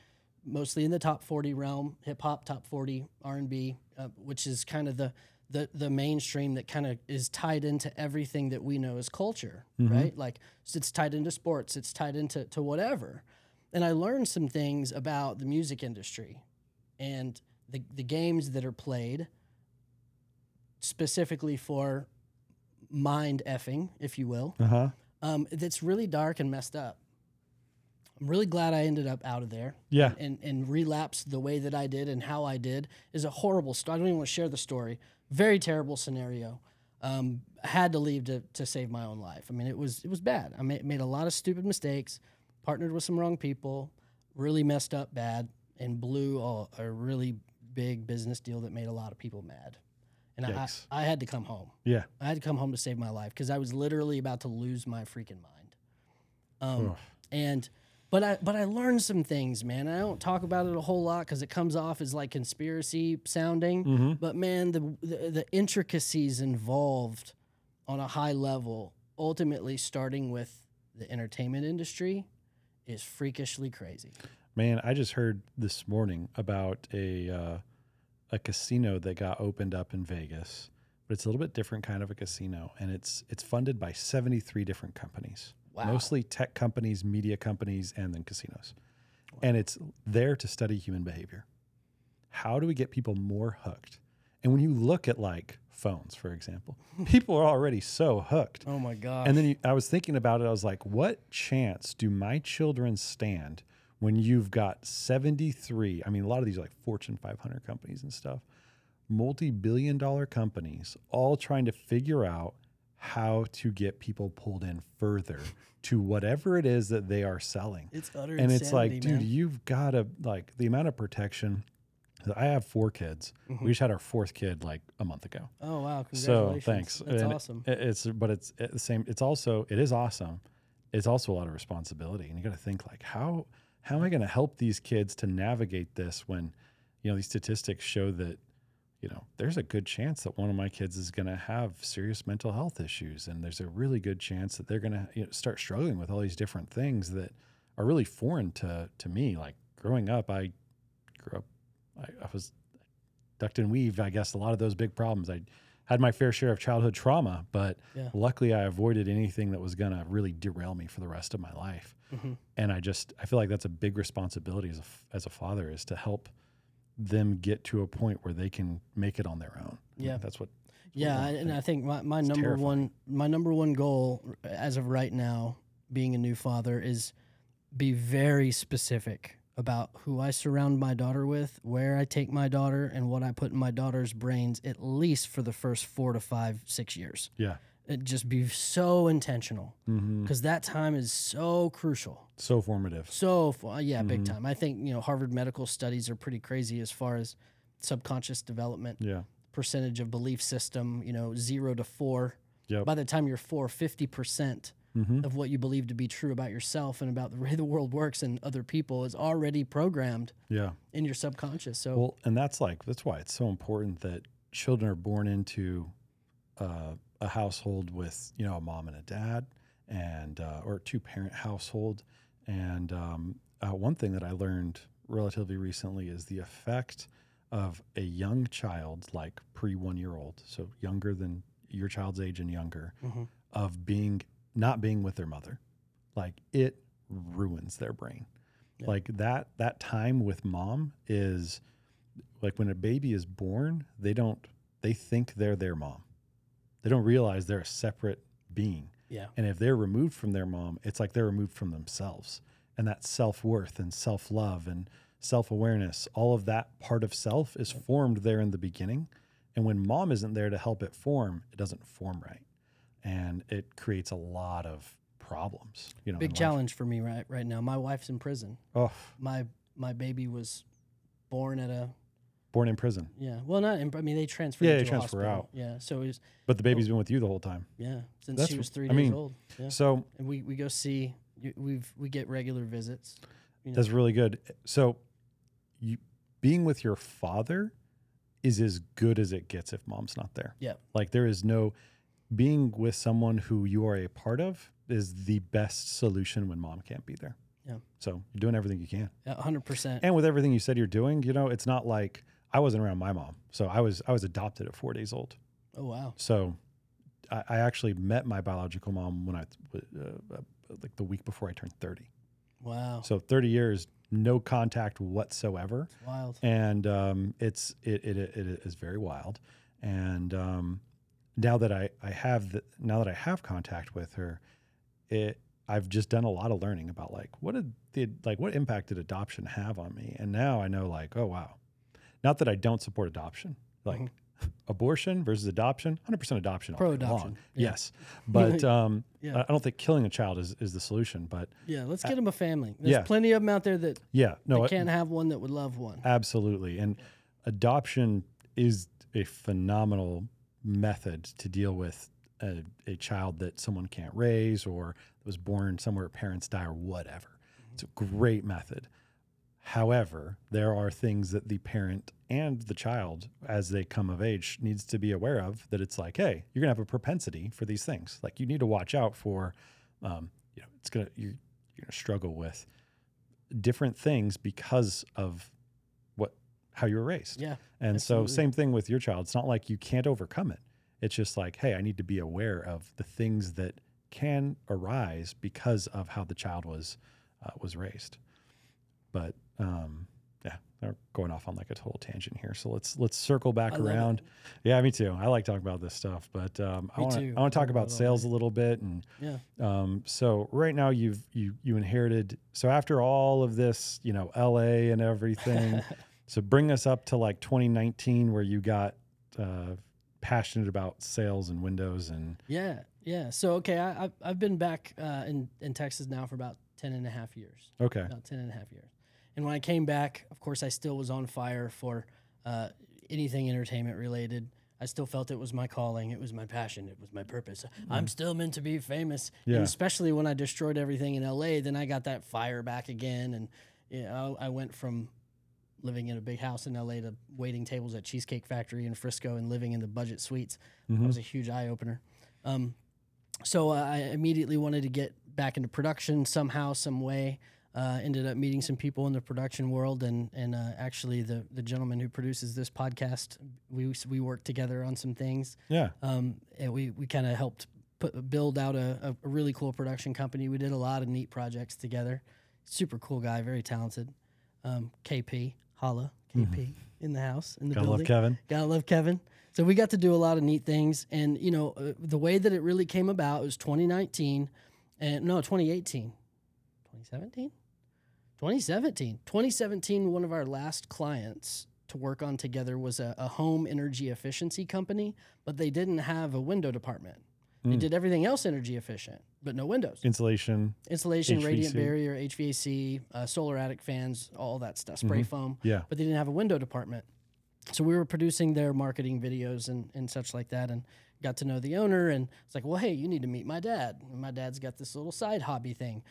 mostly in the top forty realm, hip hop, top forty, R and B, uh, which is kind of the, the the mainstream that kind of is tied into everything that we know as culture, mm-hmm. right? Like it's tied into sports, it's tied into to whatever. And I learned some things about the music industry, and The, the games that are played specifically for mind effing, if you will, uh-huh. um, that's really dark and messed up. I'm really glad I ended up out of there. Yeah. And, and relapsed the way that I did and how I did is a horrible story. I don't even want to share the story. Very terrible scenario. Um, I had to leave to, to save my own life. I mean, it was it was bad. I made, made a lot of stupid mistakes, partnered with some wrong people, really messed up bad, and blew a, a really big business deal that made a lot of people mad. And I, I had to come home. Yeah. I had to come home to save my life because I was literally about to lose my freaking mind. Um, oh. And... But I but I learned some things, man. I don't talk about it a whole lot because it comes off as like conspiracy sounding. Mm-hmm. But man, the, the the intricacies involved on a high level, ultimately starting with the entertainment industry, is freakishly crazy. Man, I just heard this morning about a uh, a casino that got opened up in Vegas, but it's a little bit different kind of a casino, and it's it's funded by seventy-three different companies. Wow. Mostly tech companies, media companies, and then casinos. Wow. And it's there to study human behavior. How do we get people more hooked? And when you look at like phones, for example, people are already so hooked. Oh my gosh. And then you, I was thinking about it. I was like, what chance do my children stand when you've got seventy-three? I mean, a lot of these are like Fortune five hundred companies and stuff, multi-billion dollar companies, all trying to figure out how to get people pulled in further to whatever it is that they are selling. It's utter insanity, and it's like, dude, man. You've got to, like, the amount of protection. I have four kids. Mm-hmm. We just had our fourth kid like a month ago. Oh wow! Congratulations. So thanks. That's and awesome. It, it's but it's the same. It's also it is awesome. It's also a lot of responsibility, and you got to think like, how how am I going to help these kids to navigate this when, you know, these statistics show that. You know, there's a good chance that one of my kids is going to have serious mental health issues. And there's a really good chance that they're going to, you know, start struggling with all these different things that are really foreign to, to me. Like growing up, I grew up, I, I was ducked and weaved, I guess, a lot of those big problems. I had my fair share of childhood trauma, but yeah. Luckily I avoided anything that was going to really derail me for the rest of my life. Mm-hmm. And I just, I feel like that's a big responsibility as a, as a father, is to help them get to a point where they can make it on their own. Yeah, that's what. That's yeah, what I, and I think my, my number terrifying. one my number one goal as of right now, being a new father, is be very specific about who I surround my daughter with, where I take my daughter, and what I put in my daughter's brains, at least for the first four to five, six years. Yeah, it just be so intentional because mm-hmm. that time is so crucial. So formative. So, yeah, mm-hmm. big time. I think, you know, Harvard medical studies are pretty crazy as far as subconscious development, yeah. percentage of belief system, you know, zero to four. Yep. By the time you're four, fifty percent mm-hmm. of what you believe to be true about yourself and about the way the world works and other people is already programmed yeah. in your subconscious. So, well, and that's like, that's why it's so important that children are born into uh, a household with, you know, a mom and a dad and, uh, or a two-parent household. And um, uh, one thing that I learned relatively recently is the effect of a young child, like pre-one-year-old, so younger than your child's age and younger, mm-hmm. of being not being with their mother. Like, it ruins their brain. Yeah. Like, that that time with mom is, like, when a baby is born, they don't, they think they're their mom. They don't realize they're a separate being. Yeah. And if they're removed from their mom, it's like they're removed from themselves. And that self-worth and self-love and self-awareness, all of that part of self is formed there in the beginning. And when mom isn't there to help it form, it doesn't form right. And it creates a lot of problems. You know, big challenge life. For me right right now. My wife's in prison. Oh. My my baby was born at a... Born in prison. Yeah. Well, not in, I mean, they transferred yeah, to they transfer hospital. Out. Yeah. So it was, but the baby's been with you the whole time. Yeah. Since That's, she was three I days mean, old. Yeah. So and we, we go see, we've, we get regular visits. You know. That's really good. So you being with your father is as good as it gets if mom's not there. Yeah. Like there is no being with someone who you are a part of is the best solution when mom can't be there. Yeah. So you're doing everything you can. Yeah, one hundred percent. And with everything you said you're doing, you know, it's not like, I wasn't around my mom, so I was I was adopted at four days old. Oh wow! So, I, I actually met my biological mom when I uh, like the week before I turned thirty. Wow! So thirty years, no contact whatsoever. It's wild. And um, it's it, it it it is very wild. And um, now that I I have the, now that I have contact with her, it I've just done a lot of learning about like what did the like what impact did adoption have on me? And now I know like, oh wow. Not that I don't support adoption. Like mm-hmm. abortion versus adoption, one hundred percent adoption. Pro adoption. Yeah. Yes. But um, yeah. I don't think killing a child is, is the solution, but yeah, let's get them a family. There's yeah. plenty of them out there that yeah, no, that can't it, have one that would love one. Absolutely. And adoption is a phenomenal method to deal with A, a child that someone can't raise or was born somewhere parents die or whatever. Mm-hmm. It's a great method. However, there are things that the parent and the child, as they come of age, needs to be aware of that it's like, hey, you're gonna have a propensity for these things. Like you need to watch out for, um, you know, it's gonna you're, you're gonna struggle with different things because of what how you were raised. Yeah, and absolutely. So same thing with your child. It's not like you can't overcome it. It's just like, hey, I need to be aware of the things that can arise because of how the child was uh, was raised. But um, yeah, we're going off on like a total tangent here. So let's let's circle back I around. Yeah, me too. I like talking about this stuff, but um, I want to I want to talk about sales a little bit. And yeah. Um, so right now you've you you inherited. So after all of this, you know, L A and everything. So bring us up to like twenty nineteen where you got. Uh, passionate about sales and windows and yeah yeah so okay I, I've, I've been back uh in in Texas now for about ten and a half years okay about ten and a half years and when I came back of course I still was on fire for uh anything entertainment related. I still felt it was my calling, it was my passion, it was my purpose. Mm. I'm still meant to be famous yeah. and especially when I destroyed everything in L A then I got that fire back again and you know I, I went from living in a big house in L A to waiting tables at Cheesecake Factory in Frisco and living in the budget suites. Mm-hmm. That was a huge eye-opener. Um, so uh, I immediately wanted to get back into production somehow, some way. Uh, ended up meeting some people in the production world, and and uh, actually the the gentleman who produces this podcast, we we worked together on some things. Yeah. Um, and we, we kind of helped put, build out a, a really cool production company. We did a lot of neat projects together. Super cool guy, very talented. Um, K P. Holla, K P, mm-hmm. in the house, in the Gotta building. Gotta love Kevin. Gotta love Kevin. So we got to do a lot of neat things. And, you know, uh, the way that it really came about was twenty nineteen, and no, twenty eighteen. twenty seventeen? twenty seventeen. twenty seventeen, one of our last clients to work on together was a, a home energy efficiency company, but they didn't have a window department. Mm. They did everything else energy efficient, but no windows. Insulation. Insulation, H V A C. Radiant barrier, H V A C, uh, solar attic fans, all that stuff, spray mm-hmm. foam. Yeah. But they didn't have a window department. So we were producing their marketing videos and, and such like that and got to know the owner. And it's like, well, hey, you need to meet my dad. And my dad's got this little side hobby thing.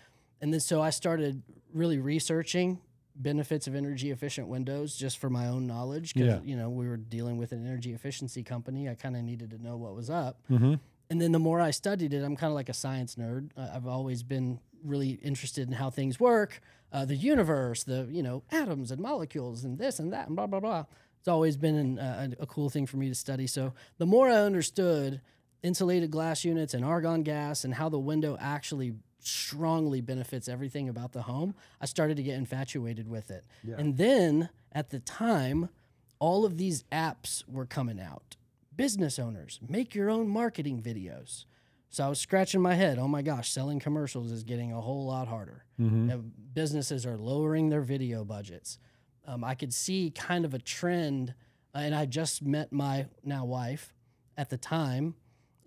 And then so I started really researching benefits of energy efficient windows just for my own knowledge. Because, yeah. you know, we were dealing with an energy efficiency company. I kind of needed to know what was up. Mm-hmm. And then the more I studied it, I'm kind of like a science nerd. Uh, I've always been really interested in how things work, uh, the universe, the, you know, atoms and molecules and this and that and blah, blah, blah. It's always been an, uh, a cool thing for me to study. So the more I understood insulated glass units and argon gas and how the window actually strongly benefits everything about the home, I started to get infatuated with it. Yeah. And then at the time, all of these apps were coming out. Business owners, make your own marketing videos. So I was scratching my head. Oh my gosh, selling commercials is getting a whole lot harder. Mm-hmm. Now, businesses are lowering their video budgets. Um, I could see kind of a trend, uh, and I just met my now wife at the time,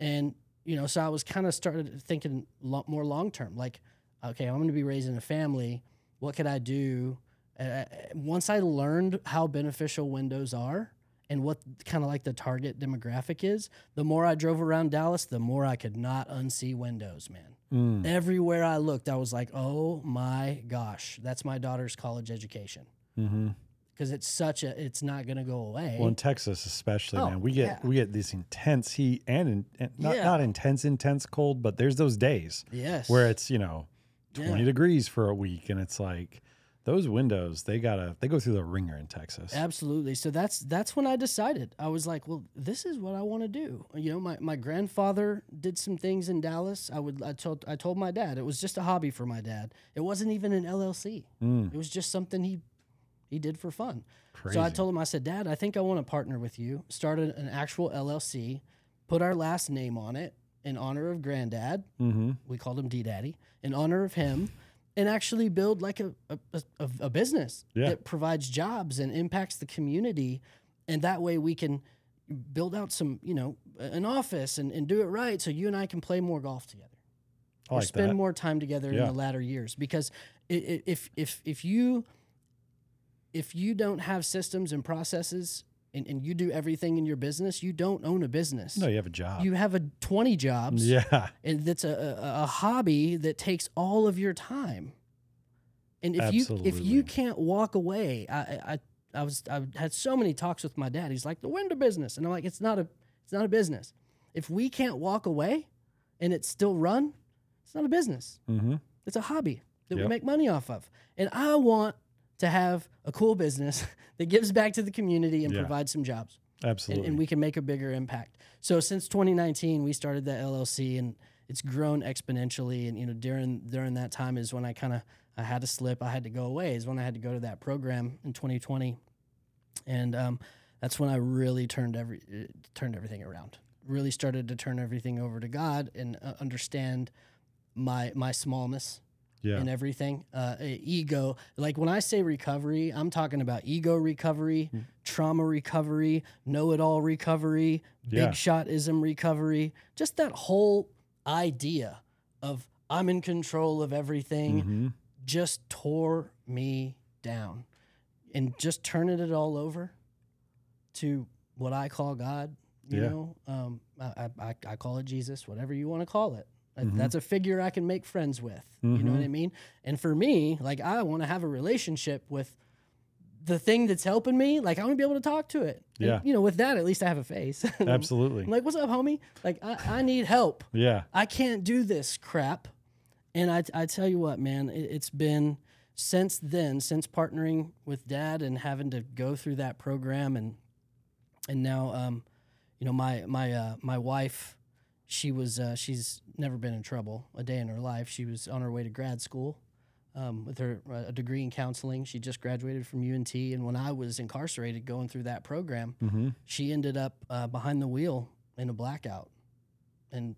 and you know, so I was kind of started thinking lo- more long term. Like, okay, I'm going to be raising a family. What could I do? Uh, once I learned how beneficial windows are. And what kind of like the target demographic is, the more I drove around Dallas, the more I could not unsee windows, man. Mm. Everywhere I looked, I was like, oh my gosh, that's my daughter's college education. Mm-hmm. Because it's such a, it's not going to go away. Well, in Texas especially, oh, man, we get yeah. we get this intense heat and, in, and not, yeah. not intense, intense cold, but there's those days yes. where it's, you know, twenty yeah. degrees for a week and it's like, those windows, they gotta, they go through the ringer in Texas. Absolutely. So that's that's when I decided. I was like, well, this is what I want to do. You know, my, my grandfather did some things in Dallas. I would I told I told my dad it was just a hobby for my dad. It wasn't even an L L C. Mm. It was just something he he did for fun. Crazy. So I told him, I said, Dad, I think I want to partner with you, start an, an actual L L C, put our last name on it, in honor of Granddad. Mm-hmm. We called him D-Daddy. In honor of him, and actually build like a a, a, a business yeah. that provides jobs and impacts the community. And that way we can build out some, you know, an office and, and do it right so you and I can play more golf together. I or like spend that. more time together yeah. in the latter years. Because if if if you if you don't have systems and processes and, and you do everything in your business, you don't own a business. No, you have a job. You have a twenty jobs. Yeah. And that's a, a, a hobby that takes all of your time. And if Absolutely. you if you can't walk away, I I I was I had so many talks with my dad. He's like, the window business, and I'm like, it's not a it's not a business. If we can't walk away and it's still run, it's not a business. Mm-hmm. It's a hobby that yep. we make money off of. And I want to have a cool business that gives back to the community and yeah. provides some jobs. Absolutely. And, and we can make a bigger impact. So since twenty nineteen, we started the L L C, and it's grown exponentially. And you know, during during that time is when I kind of I had to slip. I had to go away. Is when I had to go to that program in twenty twenty, and um, that's when I really turned every uh, turned everything around. Really started to turn everything over to God and uh, understand my my smallness yeah. and everything. Uh, ego, like when I say recovery, I'm talking about ego recovery, mm. trauma recovery, know-it-all recovery, yeah. big shotism recovery. Just that whole idea of I'm in control of everything. Mm-hmm. Just tore me down, and just turning it all over to what I call God. You yeah. know, um, I, I I call it Jesus, whatever you want to call it. Mm-hmm. That's a figure I can make friends with. Mm-hmm. You know what I mean? And for me, like I want to have a relationship with the thing that's helping me. Like I want to be able to talk to it. Yeah. And, you know, with that, at least I have a face. Absolutely. I'm like, what's up, homie? Like I, I need help. Yeah. I can't do this crap. And I, I tell you what, man, it, it's been since then, since partnering with Dad and having to go through that program, and and now, um, you know, my my uh, my wife, she was uh, she's never been in trouble a day in her life. She was on her way to grad school um, with her uh, a degree in counseling. She just graduated from U N T, and when I was incarcerated going through that program, mm-hmm. she ended up uh, behind the wheel in a blackout, and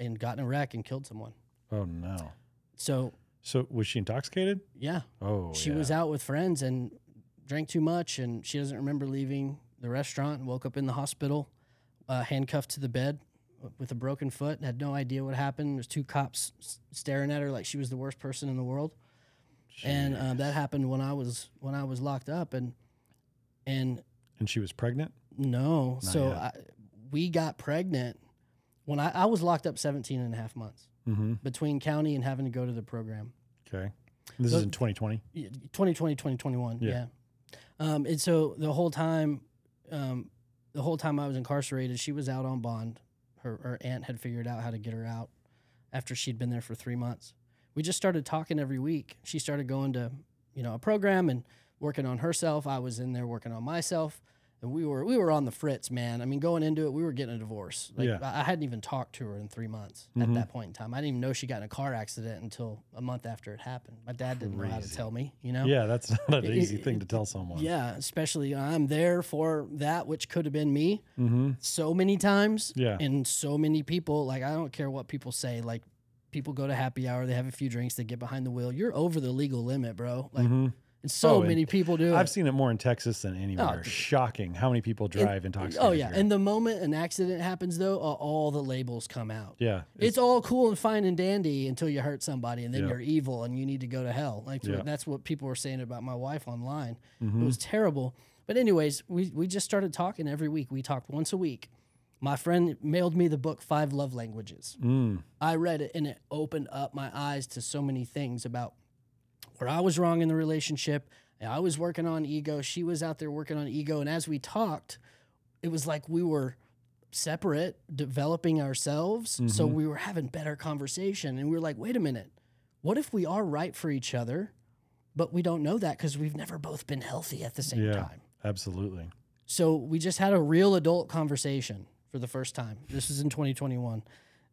and got in a wreck and killed someone. Oh no! So, so was she intoxicated? Yeah. Oh, she yeah. was out with friends and drank too much, and she doesn't remember leaving the restaurant. And woke up in the hospital, uh, handcuffed to the bed, with a broken foot, and had no idea what happened. There's two cops s- staring at her like she was the worst person in the world. Jeez. And uh, that happened when I was when I was locked up, and and and she was pregnant. No, Not so I, we got pregnant when I, I was locked up seventeen and a half months. Mm-hmm. Between county and having to go to the program. Okay. This so, is in twenty twenty? twenty twenty, twenty twenty-one, yeah. yeah. Um, and so the whole time um, the whole time I was incarcerated, she was out on bond. Her, her aunt had figured out how to get her out after she'd been there for three months. We just started talking every week. She started going to, you know, a program and working on herself. I was in there working on myself. And we were we were on the fritz, man. I mean, going into it, we were getting a divorce. Like, yeah. I hadn't even talked to her in three months mm-hmm. at that point in time. I didn't even know she got in a car accident until a month after it happened. My dad didn't Crazy. know how to tell me, you know? Yeah, that's not an it, easy it, thing to tell someone. Yeah, especially you know, I'm there for that, which could have been me mm-hmm. so many times. Yeah. And so many people, like, I don't care what people say. Like, people go to happy hour, they have a few drinks, they get behind the wheel. You're over the legal limit, bro. Like. Mm-hmm. And so oh, and many people do I've it. I've seen it more in Texas than anywhere. Oh, shocking how many people drive and, intoxicated. Oh, yeah. Here. And the moment an accident happens, though, all the labels come out. Yeah. It's, it's all cool and fine and dandy until you hurt somebody, and then yeah. you're evil and you need to go to hell. Like yeah. That's what people were saying about my wife online. Mm-hmm. It was terrible. But anyways, we, we just started talking every week. We talked once a week. My friend mailed me the book, Five Love Languages. Mm. I read it, and it opened up my eyes to so many things about where I was wrong in the relationship. I was working on ego. She was out there working on ego. And as we talked, it was like we were separate, developing ourselves. Mm-hmm. So we were having better conversation. And we were like, wait a minute. What if we are right for each other, but we don't know that because we've never both been healthy at the same yeah, time? Absolutely. So we just had a real adult conversation for the first time. This is in twenty twenty-one.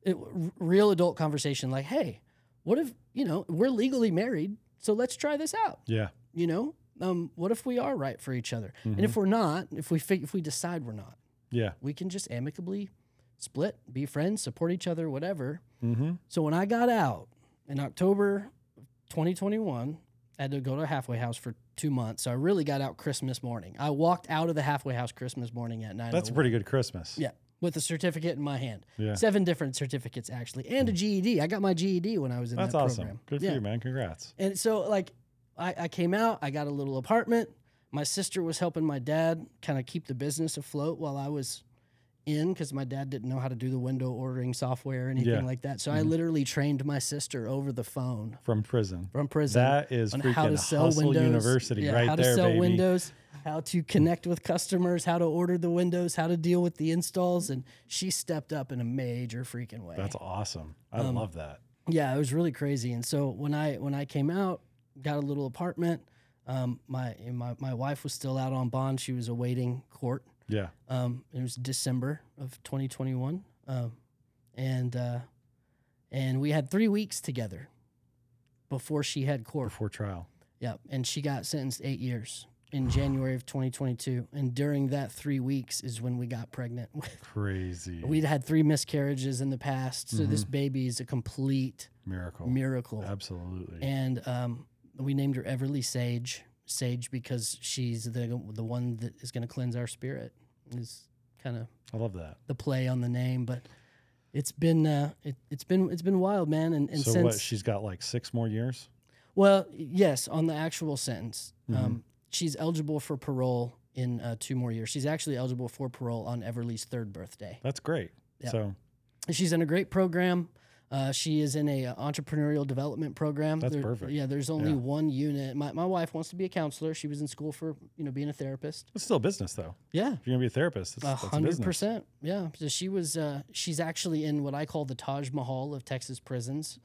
It, r- real adult conversation like, hey, what if, you know, we're legally married. So let's try this out. Yeah. You know, um, what if we are right for each other? Mm-hmm. And if we're not, if we fig- if we decide we're not, yeah, we can just amicably split, be friends, support each other, whatever. Mm-hmm. So when I got out in October twenty twenty-one, I had to go to a halfway house for two months. So I really got out Christmas morning. I walked out of the halfway house Christmas morning at nine. That's a pretty good Christmas. Yeah. With a certificate in my hand. Yeah. Seven different certificates, actually. And a G E D. I got my G E D when I was in That's that awesome. program. Good for yeah. you, man. Congrats. And so, like, I, I came out. I got a little apartment. My sister was helping my dad kind of keep the business afloat while I was in, because my dad didn't know how to do the window ordering software or anything yeah. like that. So mm-hmm. I literally trained my sister over the phone. From prison. From prison. That is freaking how to sell Hustle Windows. University yeah, right how to there, sell baby. Windows. How to connect with customers, how to order the windows, how to deal with the installs. And she stepped up in a major freaking way. That's awesome. I um, love that. Yeah, it was really crazy. And so when I when I came out, got a little apartment, um, my, my my wife was still out on bond. She was awaiting court. Yeah. Um, it was December of twenty twenty-one. Um, and uh, and we had three weeks together before she had court. Before trial. Yeah, and she got sentenced eight years. In January of twenty twenty-two, and during that three weeks is when we got pregnant. Crazy. We'd had three miscarriages in the past, so mm-hmm. this baby is a complete miracle. Miracle. Absolutely. And um, we named her Everly Sage. Sage because she's the the one that is going to cleanse our spirit. Is kind of. I love that. The play on the name, but it's been uh, it, it's been it's been wild, man. And, and so since, what? She's got like six more years. Well, yes, on the actual sentence. Mm-hmm. Um, She's eligible for parole in uh, two more years. She's actually eligible for parole on Everly's third birthday. That's great. Yep. So, she's in a great program. Uh, she is in a uh, entrepreneurial development program. That's there, perfect. Yeah, there's only yeah. one unit. My my wife wants to be a counselor. She was in school for you know being a therapist. It's still a business though. Yeah, if you're gonna be a therapist. It's, that's a business. one hundred percent. Yeah. So she was. Uh, she's actually in what I call the Taj Mahal of Texas prisons.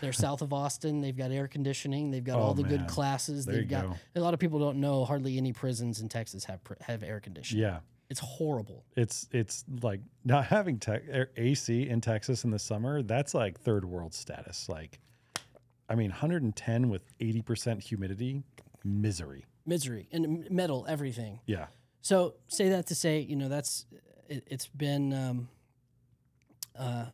They're south of Austin. They've got air conditioning. They've got oh, all the man. good classes. There They've you got go. A lot of people don't know. Hardly any prisons in Texas have pr- have air conditioning. Yeah. It's horrible. It's it's like not having te- A C in Texas in the summer. That's like third world status. Like, I mean, one hundred ten with eighty percent humidity, misery. Misery and metal, everything. Yeah. So say that to say, you know, that's it, it's been um, uh,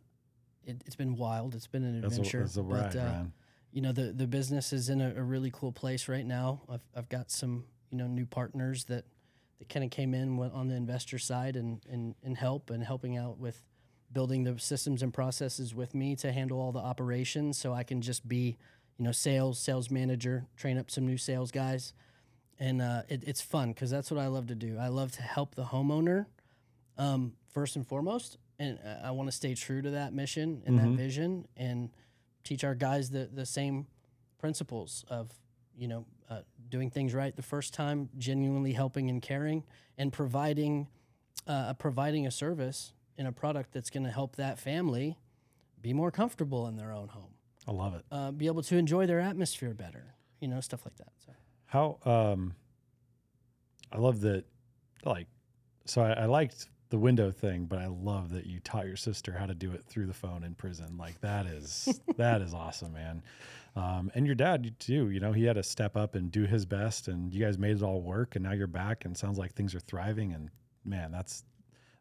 it, it's been wild. It's been an adventure. That's a, that's a ride, but uh, man. You know, the the business is in a, a really cool place right now. I've I've got some you know new partners that. That kind of came in went on the investor side and, and, and help and helping out with building the systems and processes with me to handle all the operations so I can just be, you know, sales, sales manager, train up some new sales guys. And uh, it, it's fun because that's what I love to do. I love to help the homeowner um, first and foremost. And I want to stay true to that mission and mm-hmm. that vision and teach our guys the, the same principles of, you know, Uh, doing things right the first time, genuinely helping and caring, and providing uh, providing a service and a product that's going to help that family be more comfortable in their own home. I love it. Uh, be able to enjoy their atmosphere better, you know, stuff like that. So. How um, I love that, like, so I, I liked the window thing, but I love that you taught your sister how to do it through the phone in prison. Like that is, that is awesome, man. Um, and your dad too, you know, he had to step up and do his best and you guys made it all work and now you're back and sounds like things are thriving and man, that's,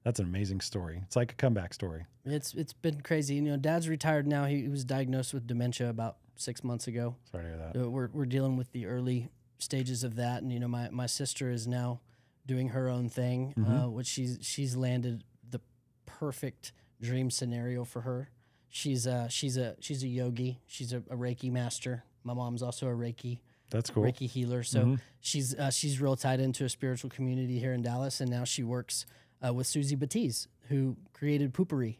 that's an amazing story. It's like a comeback story. It's, it's been crazy. You know, dad's retired now. He, he was diagnosed with dementia about six months ago. Sorry to hear that. So we're, we're dealing with the early stages of that. And, you know, my, my sister is now doing her own thing, mm-hmm. uh, which she's she's landed the perfect dream scenario for her. She's a she's a she's a yogi. She's a, a Reiki master. My mom's also a Reiki. That's cool. Reiki healer. So mm-hmm. she's uh, she's real tied into a spiritual community here in Dallas, and now she works uh, with Susie Batiz, who created Poopery.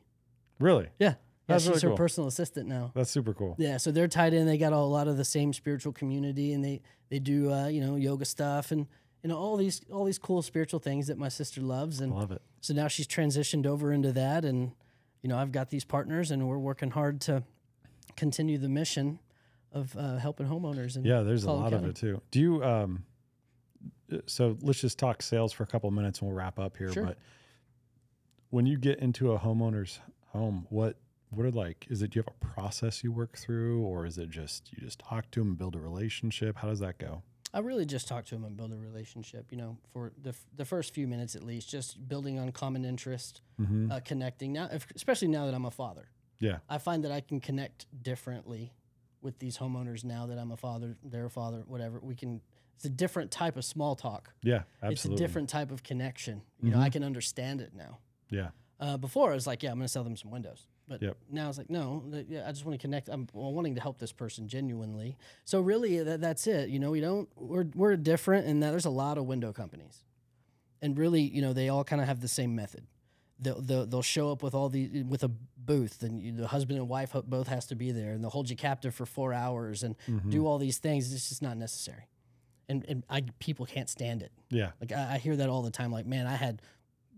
Really? Yeah. Yeah, that's she's really her cool. personal assistant now. That's super cool. Yeah, so they're tied in. They got a lot of the same spiritual community, and they they do uh, you know yoga stuff and. You know, all these all these cool spiritual things that my sister loves. And love it. So now she's transitioned over into that. And, you know, I've got these partners and we're working hard to continue the mission of uh, helping homeowners. And yeah, there's Collin a lot County. Of it, too. Do you um, so let's just talk sales for a couple of minutes and we'll wrap up here. Sure. But when you get into a homeowner's home, what what are like is it do you have a process you work through or is it just you just talk to them, build a relationship? How does that go? I really just talk to him and build a relationship, you know, for the f- the first few minutes at least, just building on common interest, mm-hmm. uh, connecting. Now, if, especially now that I'm a father. Yeah. I find that I can connect differently with these homeowners now that I'm a father, their father, whatever. We can. It's a different type of small talk. Yeah, absolutely. It's a different type of connection. You mm-hmm. know, I can understand it now. Yeah. Uh, before, I was like, yeah, I'm going to sell them some windows. But yep. now it's like, no, th- yeah, I just want to connect. I'm wanting to help this person genuinely. So really, th- that's it. You know, we don't, we're, we're different in that there's a lot of window companies. And really, you know, they all kind of have the same method. They'll, they'll, they'll show up with all the, with a booth, and you, the husband and wife ho- both has to be there, and they'll hold you captive for four hours and mm-hmm. do all these things. It's just not necessary. And, and I, people can't stand it. Yeah. Like I, I hear that all the time. Like, man, I had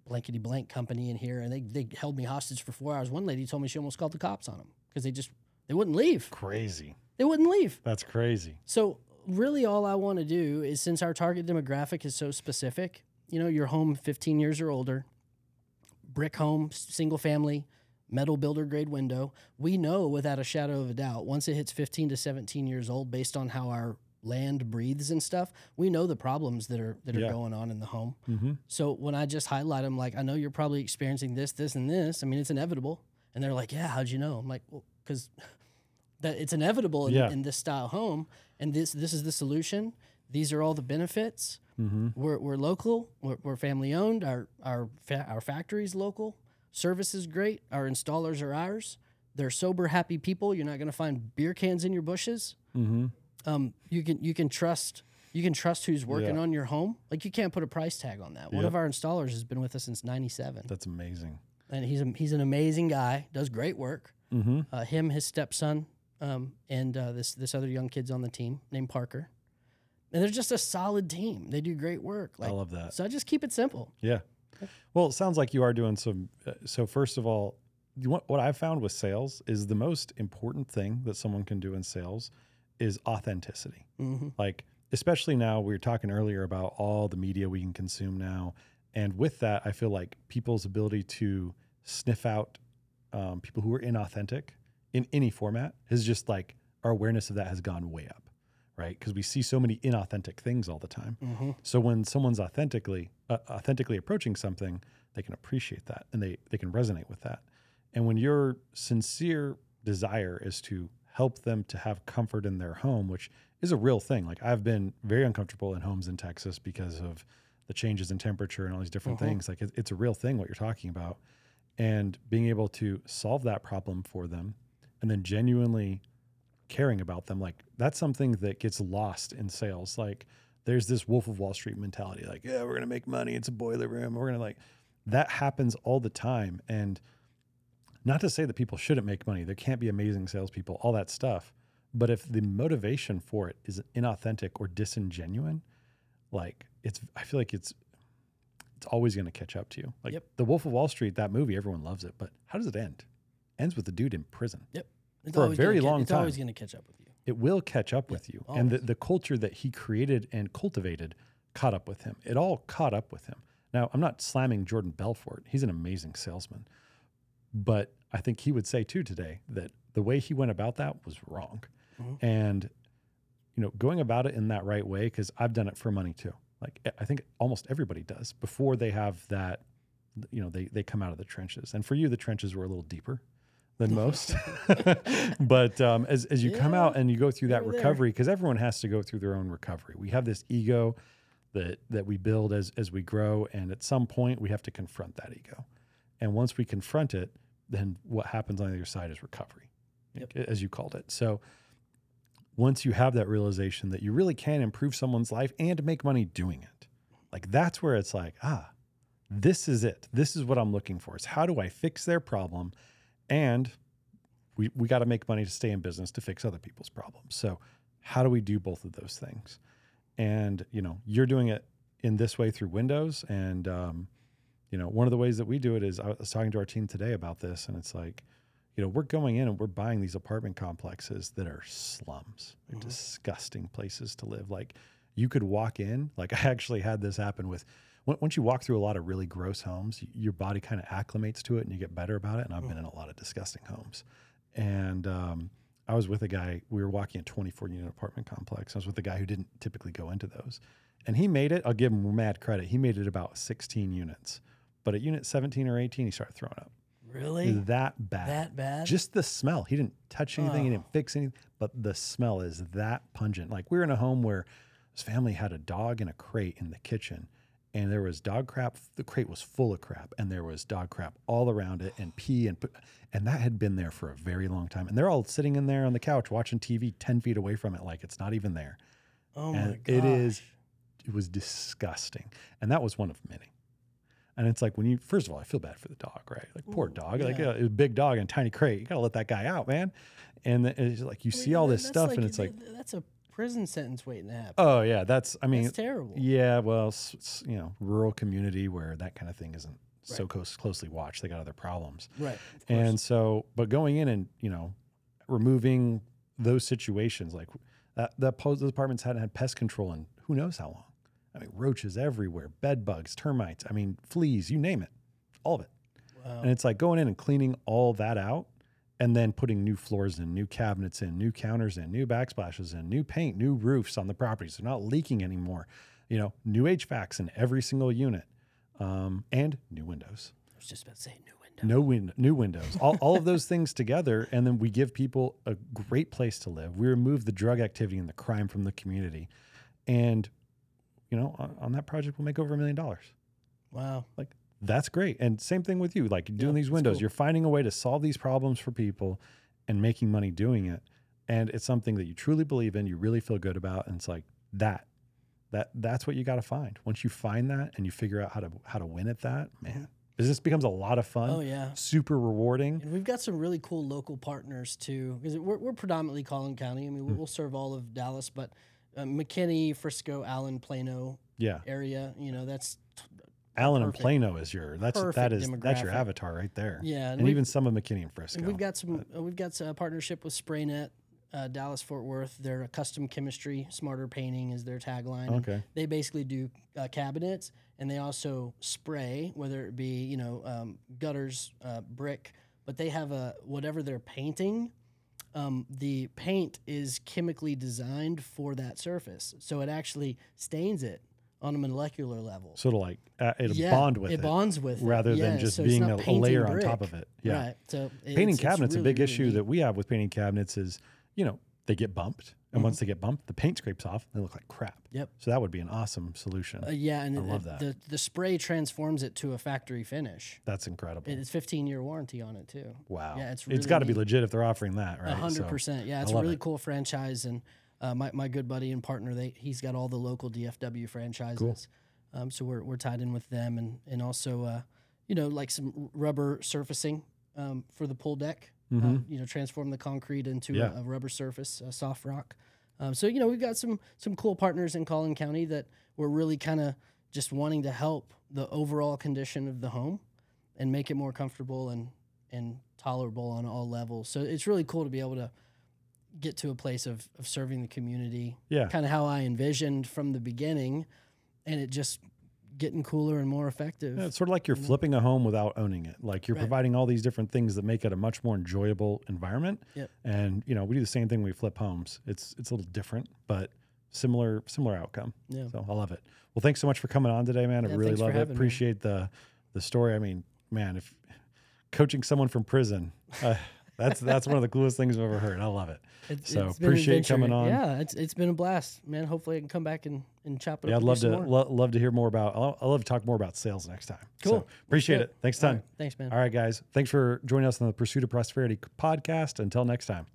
blankety blank company in here, and they, they held me hostage for four hours. One lady told me she almost called the cops on them because they just they wouldn't leave. Crazy. They wouldn't leave. That's crazy. So really, all I want to do is, since our target demographic is so specific, you know, your home fifteen years or older, brick home, single family, metal builder grade window. We know without a shadow of a doubt, once it hits fifteen to seventeen years old, based on how our land breathes and stuff, we know the problems that are that are yeah. going on in the home. Mm-hmm. So when I just highlight them, like, I know you're probably experiencing this, this, and this. I mean, it's inevitable. And they're like, yeah, how'd you know? I'm like, well, because that it's inevitable in, yeah. in this style home. And this this is the solution. These are all the benefits. Mm-hmm. We're we're local. We're, we're family owned. Our our fa- our factory's local. Service is great. Our installers are ours. They're sober, happy people. You're not going to find beer cans in your bushes. Mm-hmm. Um, you can you can trust you can trust who's working yeah. on your home. Like, you can't put a price tag on that. One yep. of our installers has been with us since ninety-seven. That's amazing. And he's a, he's an amazing guy. Does great work. Mm-hmm. Uh, him, his stepson, um, and uh, this this other young kid's on the team named Parker. And they're just a solid team. They do great work. Like, I love that. So I just keep it simple. Yeah. Well, it sounds like you are doing some. Uh, so first of all, you want, what I found with sales is the most important thing that someone can do in sales is authenticity. Mm-hmm. Like, especially now, we were talking earlier about all the media we can consume now. And with that, I feel like people's ability to sniff out um, people who are inauthentic in any format is just like, our awareness of that has gone way up, right? Because we see so many inauthentic things all the time. Mm-hmm. So when someone's authentically uh, authentically approaching something, they can appreciate that, and they, they can resonate with that. And when your sincere desire is to help them to have comfort in their home, which is a real thing. Like, I've been very uncomfortable in homes in Texas because of the changes in temperature and all these different uh-huh. things. Like, it, it's a real thing what you're talking about, and being able to solve that problem for them and then genuinely caring about them. Like, that's something that gets lost in sales. Like, there's this Wolf of Wall Street mentality, like, yeah, we're going to make money. It's a boiler room. We're going to like, that happens all the time. And not to say that people shouldn't make money. There can't be amazing salespeople, all that stuff. But if the motivation for it is inauthentic or disingenuine, like, it's, I feel like it's, it's always going to catch up to you. Like yep. the Wolf of Wall Street, that movie, everyone loves it, but how does it end? It ends with the dude in prison. Yep. It's for a very long ca- it's time. It's always going to catch up with you. It will catch up yep. with you. Always. And the, the culture that he created and cultivated caught up with him. It all caught up with him. Now, I'm not slamming Jordan Belfort. He's an amazing salesman. But I think he would say too today that the way he went about that was wrong. Mm-hmm. And, you know, going about it in that right way, because I've done it for money too. Like, I think almost everybody does before they have that, you know, they, they come out of the trenches. And for you, the trenches were a little deeper than most. But um, as, as you yeah, come out and you go through that recovery, because everyone has to go through their own recovery. We have this ego that, that we build as, as we grow. And at some point we have to confront that ego. And once we confront it, then what happens on the other side is recovery, yep. as you called it. So once you have that realization that you really can improve someone's life and make money doing it, like, that's where it's like, ah, this is it. This is what I'm looking for. It's how do I fix their problem? And we, we got to make money to stay in business to fix other people's problems. So how do we do both of those things? And, you know, you're doing it in this way through windows. And, um, you know, one of the ways that we do it is, I was talking to our team today about this, and it's like, you know, we're going in and we're buying these apartment complexes that are slums, mm-hmm. disgusting places to live. Like, you could walk in, like, I actually had this happen with, once you walk through a lot of really gross homes, your body kind of acclimates to it and you get better about it. And I've mm-hmm. been in a lot of disgusting homes. And um, I was with a guy, we were walking a twenty-four unit apartment complex. I was with a guy who didn't typically go into those. And he made it, I'll give him mad credit, he made it about sixteen units. But at unit seventeen or eighteen, he started throwing up. Really? That bad. That bad? Just the smell. He didn't touch anything. Oh. He didn't fix anything. But the smell is that pungent. Like, we were in a home where his family had a dog in a crate in the kitchen. And there was dog crap. The crate was full of crap. And there was dog crap all around it and pee. And and that had been there for a very long time. And they're all sitting in there on the couch watching T V ten feet away from it like it's not even there. Oh, and my gosh. It is. It was disgusting. And that was one of many. And it's like, when you, first of all, I feel bad for the dog, right? Like, ooh, poor dog. Yeah. Like, a, a big dog in a tiny crate. You got to let that guy out, man. And the, it's like, you I mean, see all this stuff, like, and it's like. That's a prison sentence waiting to happen. Oh, yeah. That's, I mean. It's terrible. Yeah, well, it's, it's, you know, rural community where that kind of thing isn't right. so close, closely watched. They got other problems. Right. And so, but going in and, you know, removing those situations, like, that, that those apartments hadn't had pest control in who knows how long. I mean, roaches everywhere, bed bugs, termites, I mean, fleas, you name it, all of it. Wow. And it's like going in and cleaning all that out and then putting new floors in, new cabinets in, new counters in, new backsplashes in, new paint, new roofs on the properties. They're not leaking anymore. You know, new H V A Cs in every single unit, um, and new windows. I was just about to say new windows. No win- new windows. all, all of those things together, and then we give people a great place to live. We remove the drug activity and the crime from the community. And you know, on, on that project, we'll make over a million dollars. Wow. Like, that's great. And same thing with you, like doing yeah, these windows, cool. You're finding a way to solve these problems for people and making money doing it. And it's something that you truly believe in, you really feel good about. And it's like that, that, that's what you got to find. Once you find that and you figure out how to, how to win at that, man, business becomes a lot of fun. Oh yeah. Super rewarding. And we've got some really cool local partners too, because we're, we're predominantly Collin County. I mean, mm-hmm. we'll serve all of Dallas, but Uh, McKinney, Frisco, Allen, Plano, yeah. area. You know, that's t- Allen perfect. And Plano is your that's that is that's your avatar right there. Yeah, and, and even some of McKinney and Frisco. And we've got some uh, we've got a partnership with SprayNet, uh, Dallas Fort Worth. Their custom chemistry, smarter painting is their tagline. Okay, and they basically do uh, cabinets, and they also spray, whether it be you know um, gutters, uh, brick, but they have a whatever they're painting. Um, the paint is chemically designed for that surface, so it actually stains it on a molecular level. Sort of like uh, it'll yeah, bond with it. It bonds with rather it. Rather yeah, than just so being a, a layer brick. On top of it. Yeah. Right. So painting it's, cabinets, it's really, a big really issue neat. That we have with painting cabinets is, you know, they get bumped. And mm-hmm. once they get bumped, the paint scrapes off. They look like crap. Yep. So that would be an awesome solution. Uh, yeah, and I it, love that. The, the spray transforms it to a factory finish. That's incredible. It's fifteen year warranty on it too. Wow. Yeah, it's really it's got to be legit if they're offering that, right? one hundred percent. So, yeah, it's a really it. cool franchise, and uh, my my good buddy and partner, they he's got all the local D F W franchises. Cool. Um, so we're we're tied in with them, and and also uh, you know, like some rubber surfacing um, for the pool deck. Mm-hmm. Um, you know, transform the concrete into yeah. a, a rubber surface, a soft rock. Um, so, you know, we've got some some cool partners in Collin County that we're really kind of just wanting to help the overall condition of the home and make it more comfortable and, and tolerable on all levels. So it's really cool to be able to get to a place of, of serving the community, yeah. kind of how I envisioned from the beginning, and it just getting cooler and more effective. Yeah, it's sort of like you're you know? flipping a home without owning it. Like you're right. providing all these different things that make it a much more enjoyable environment. Yep. And you know, we do the same thing when we flip homes. It's it's a little different, but similar similar outcome. Yeah. So I love it. Well, thanks so much for coming on today, man. I yeah, really love it. Appreciate me. the the story. I mean, man, if coaching someone from prison, uh, that's that's one of the coolest things I've ever heard. I love it. It's, so it's appreciate coming on. Yeah, it's it's been a blast, man. Hopefully I can come back and, and chop it yeah, up. Yeah, I'd love to lo- love to hear more about. I'll, I'll love to talk more about sales next time. Cool. So appreciate it. Thanks a ton. Right. Thanks, man. All right, guys. Thanks for joining us on the Pursuit of Prosperity podcast. Until next time.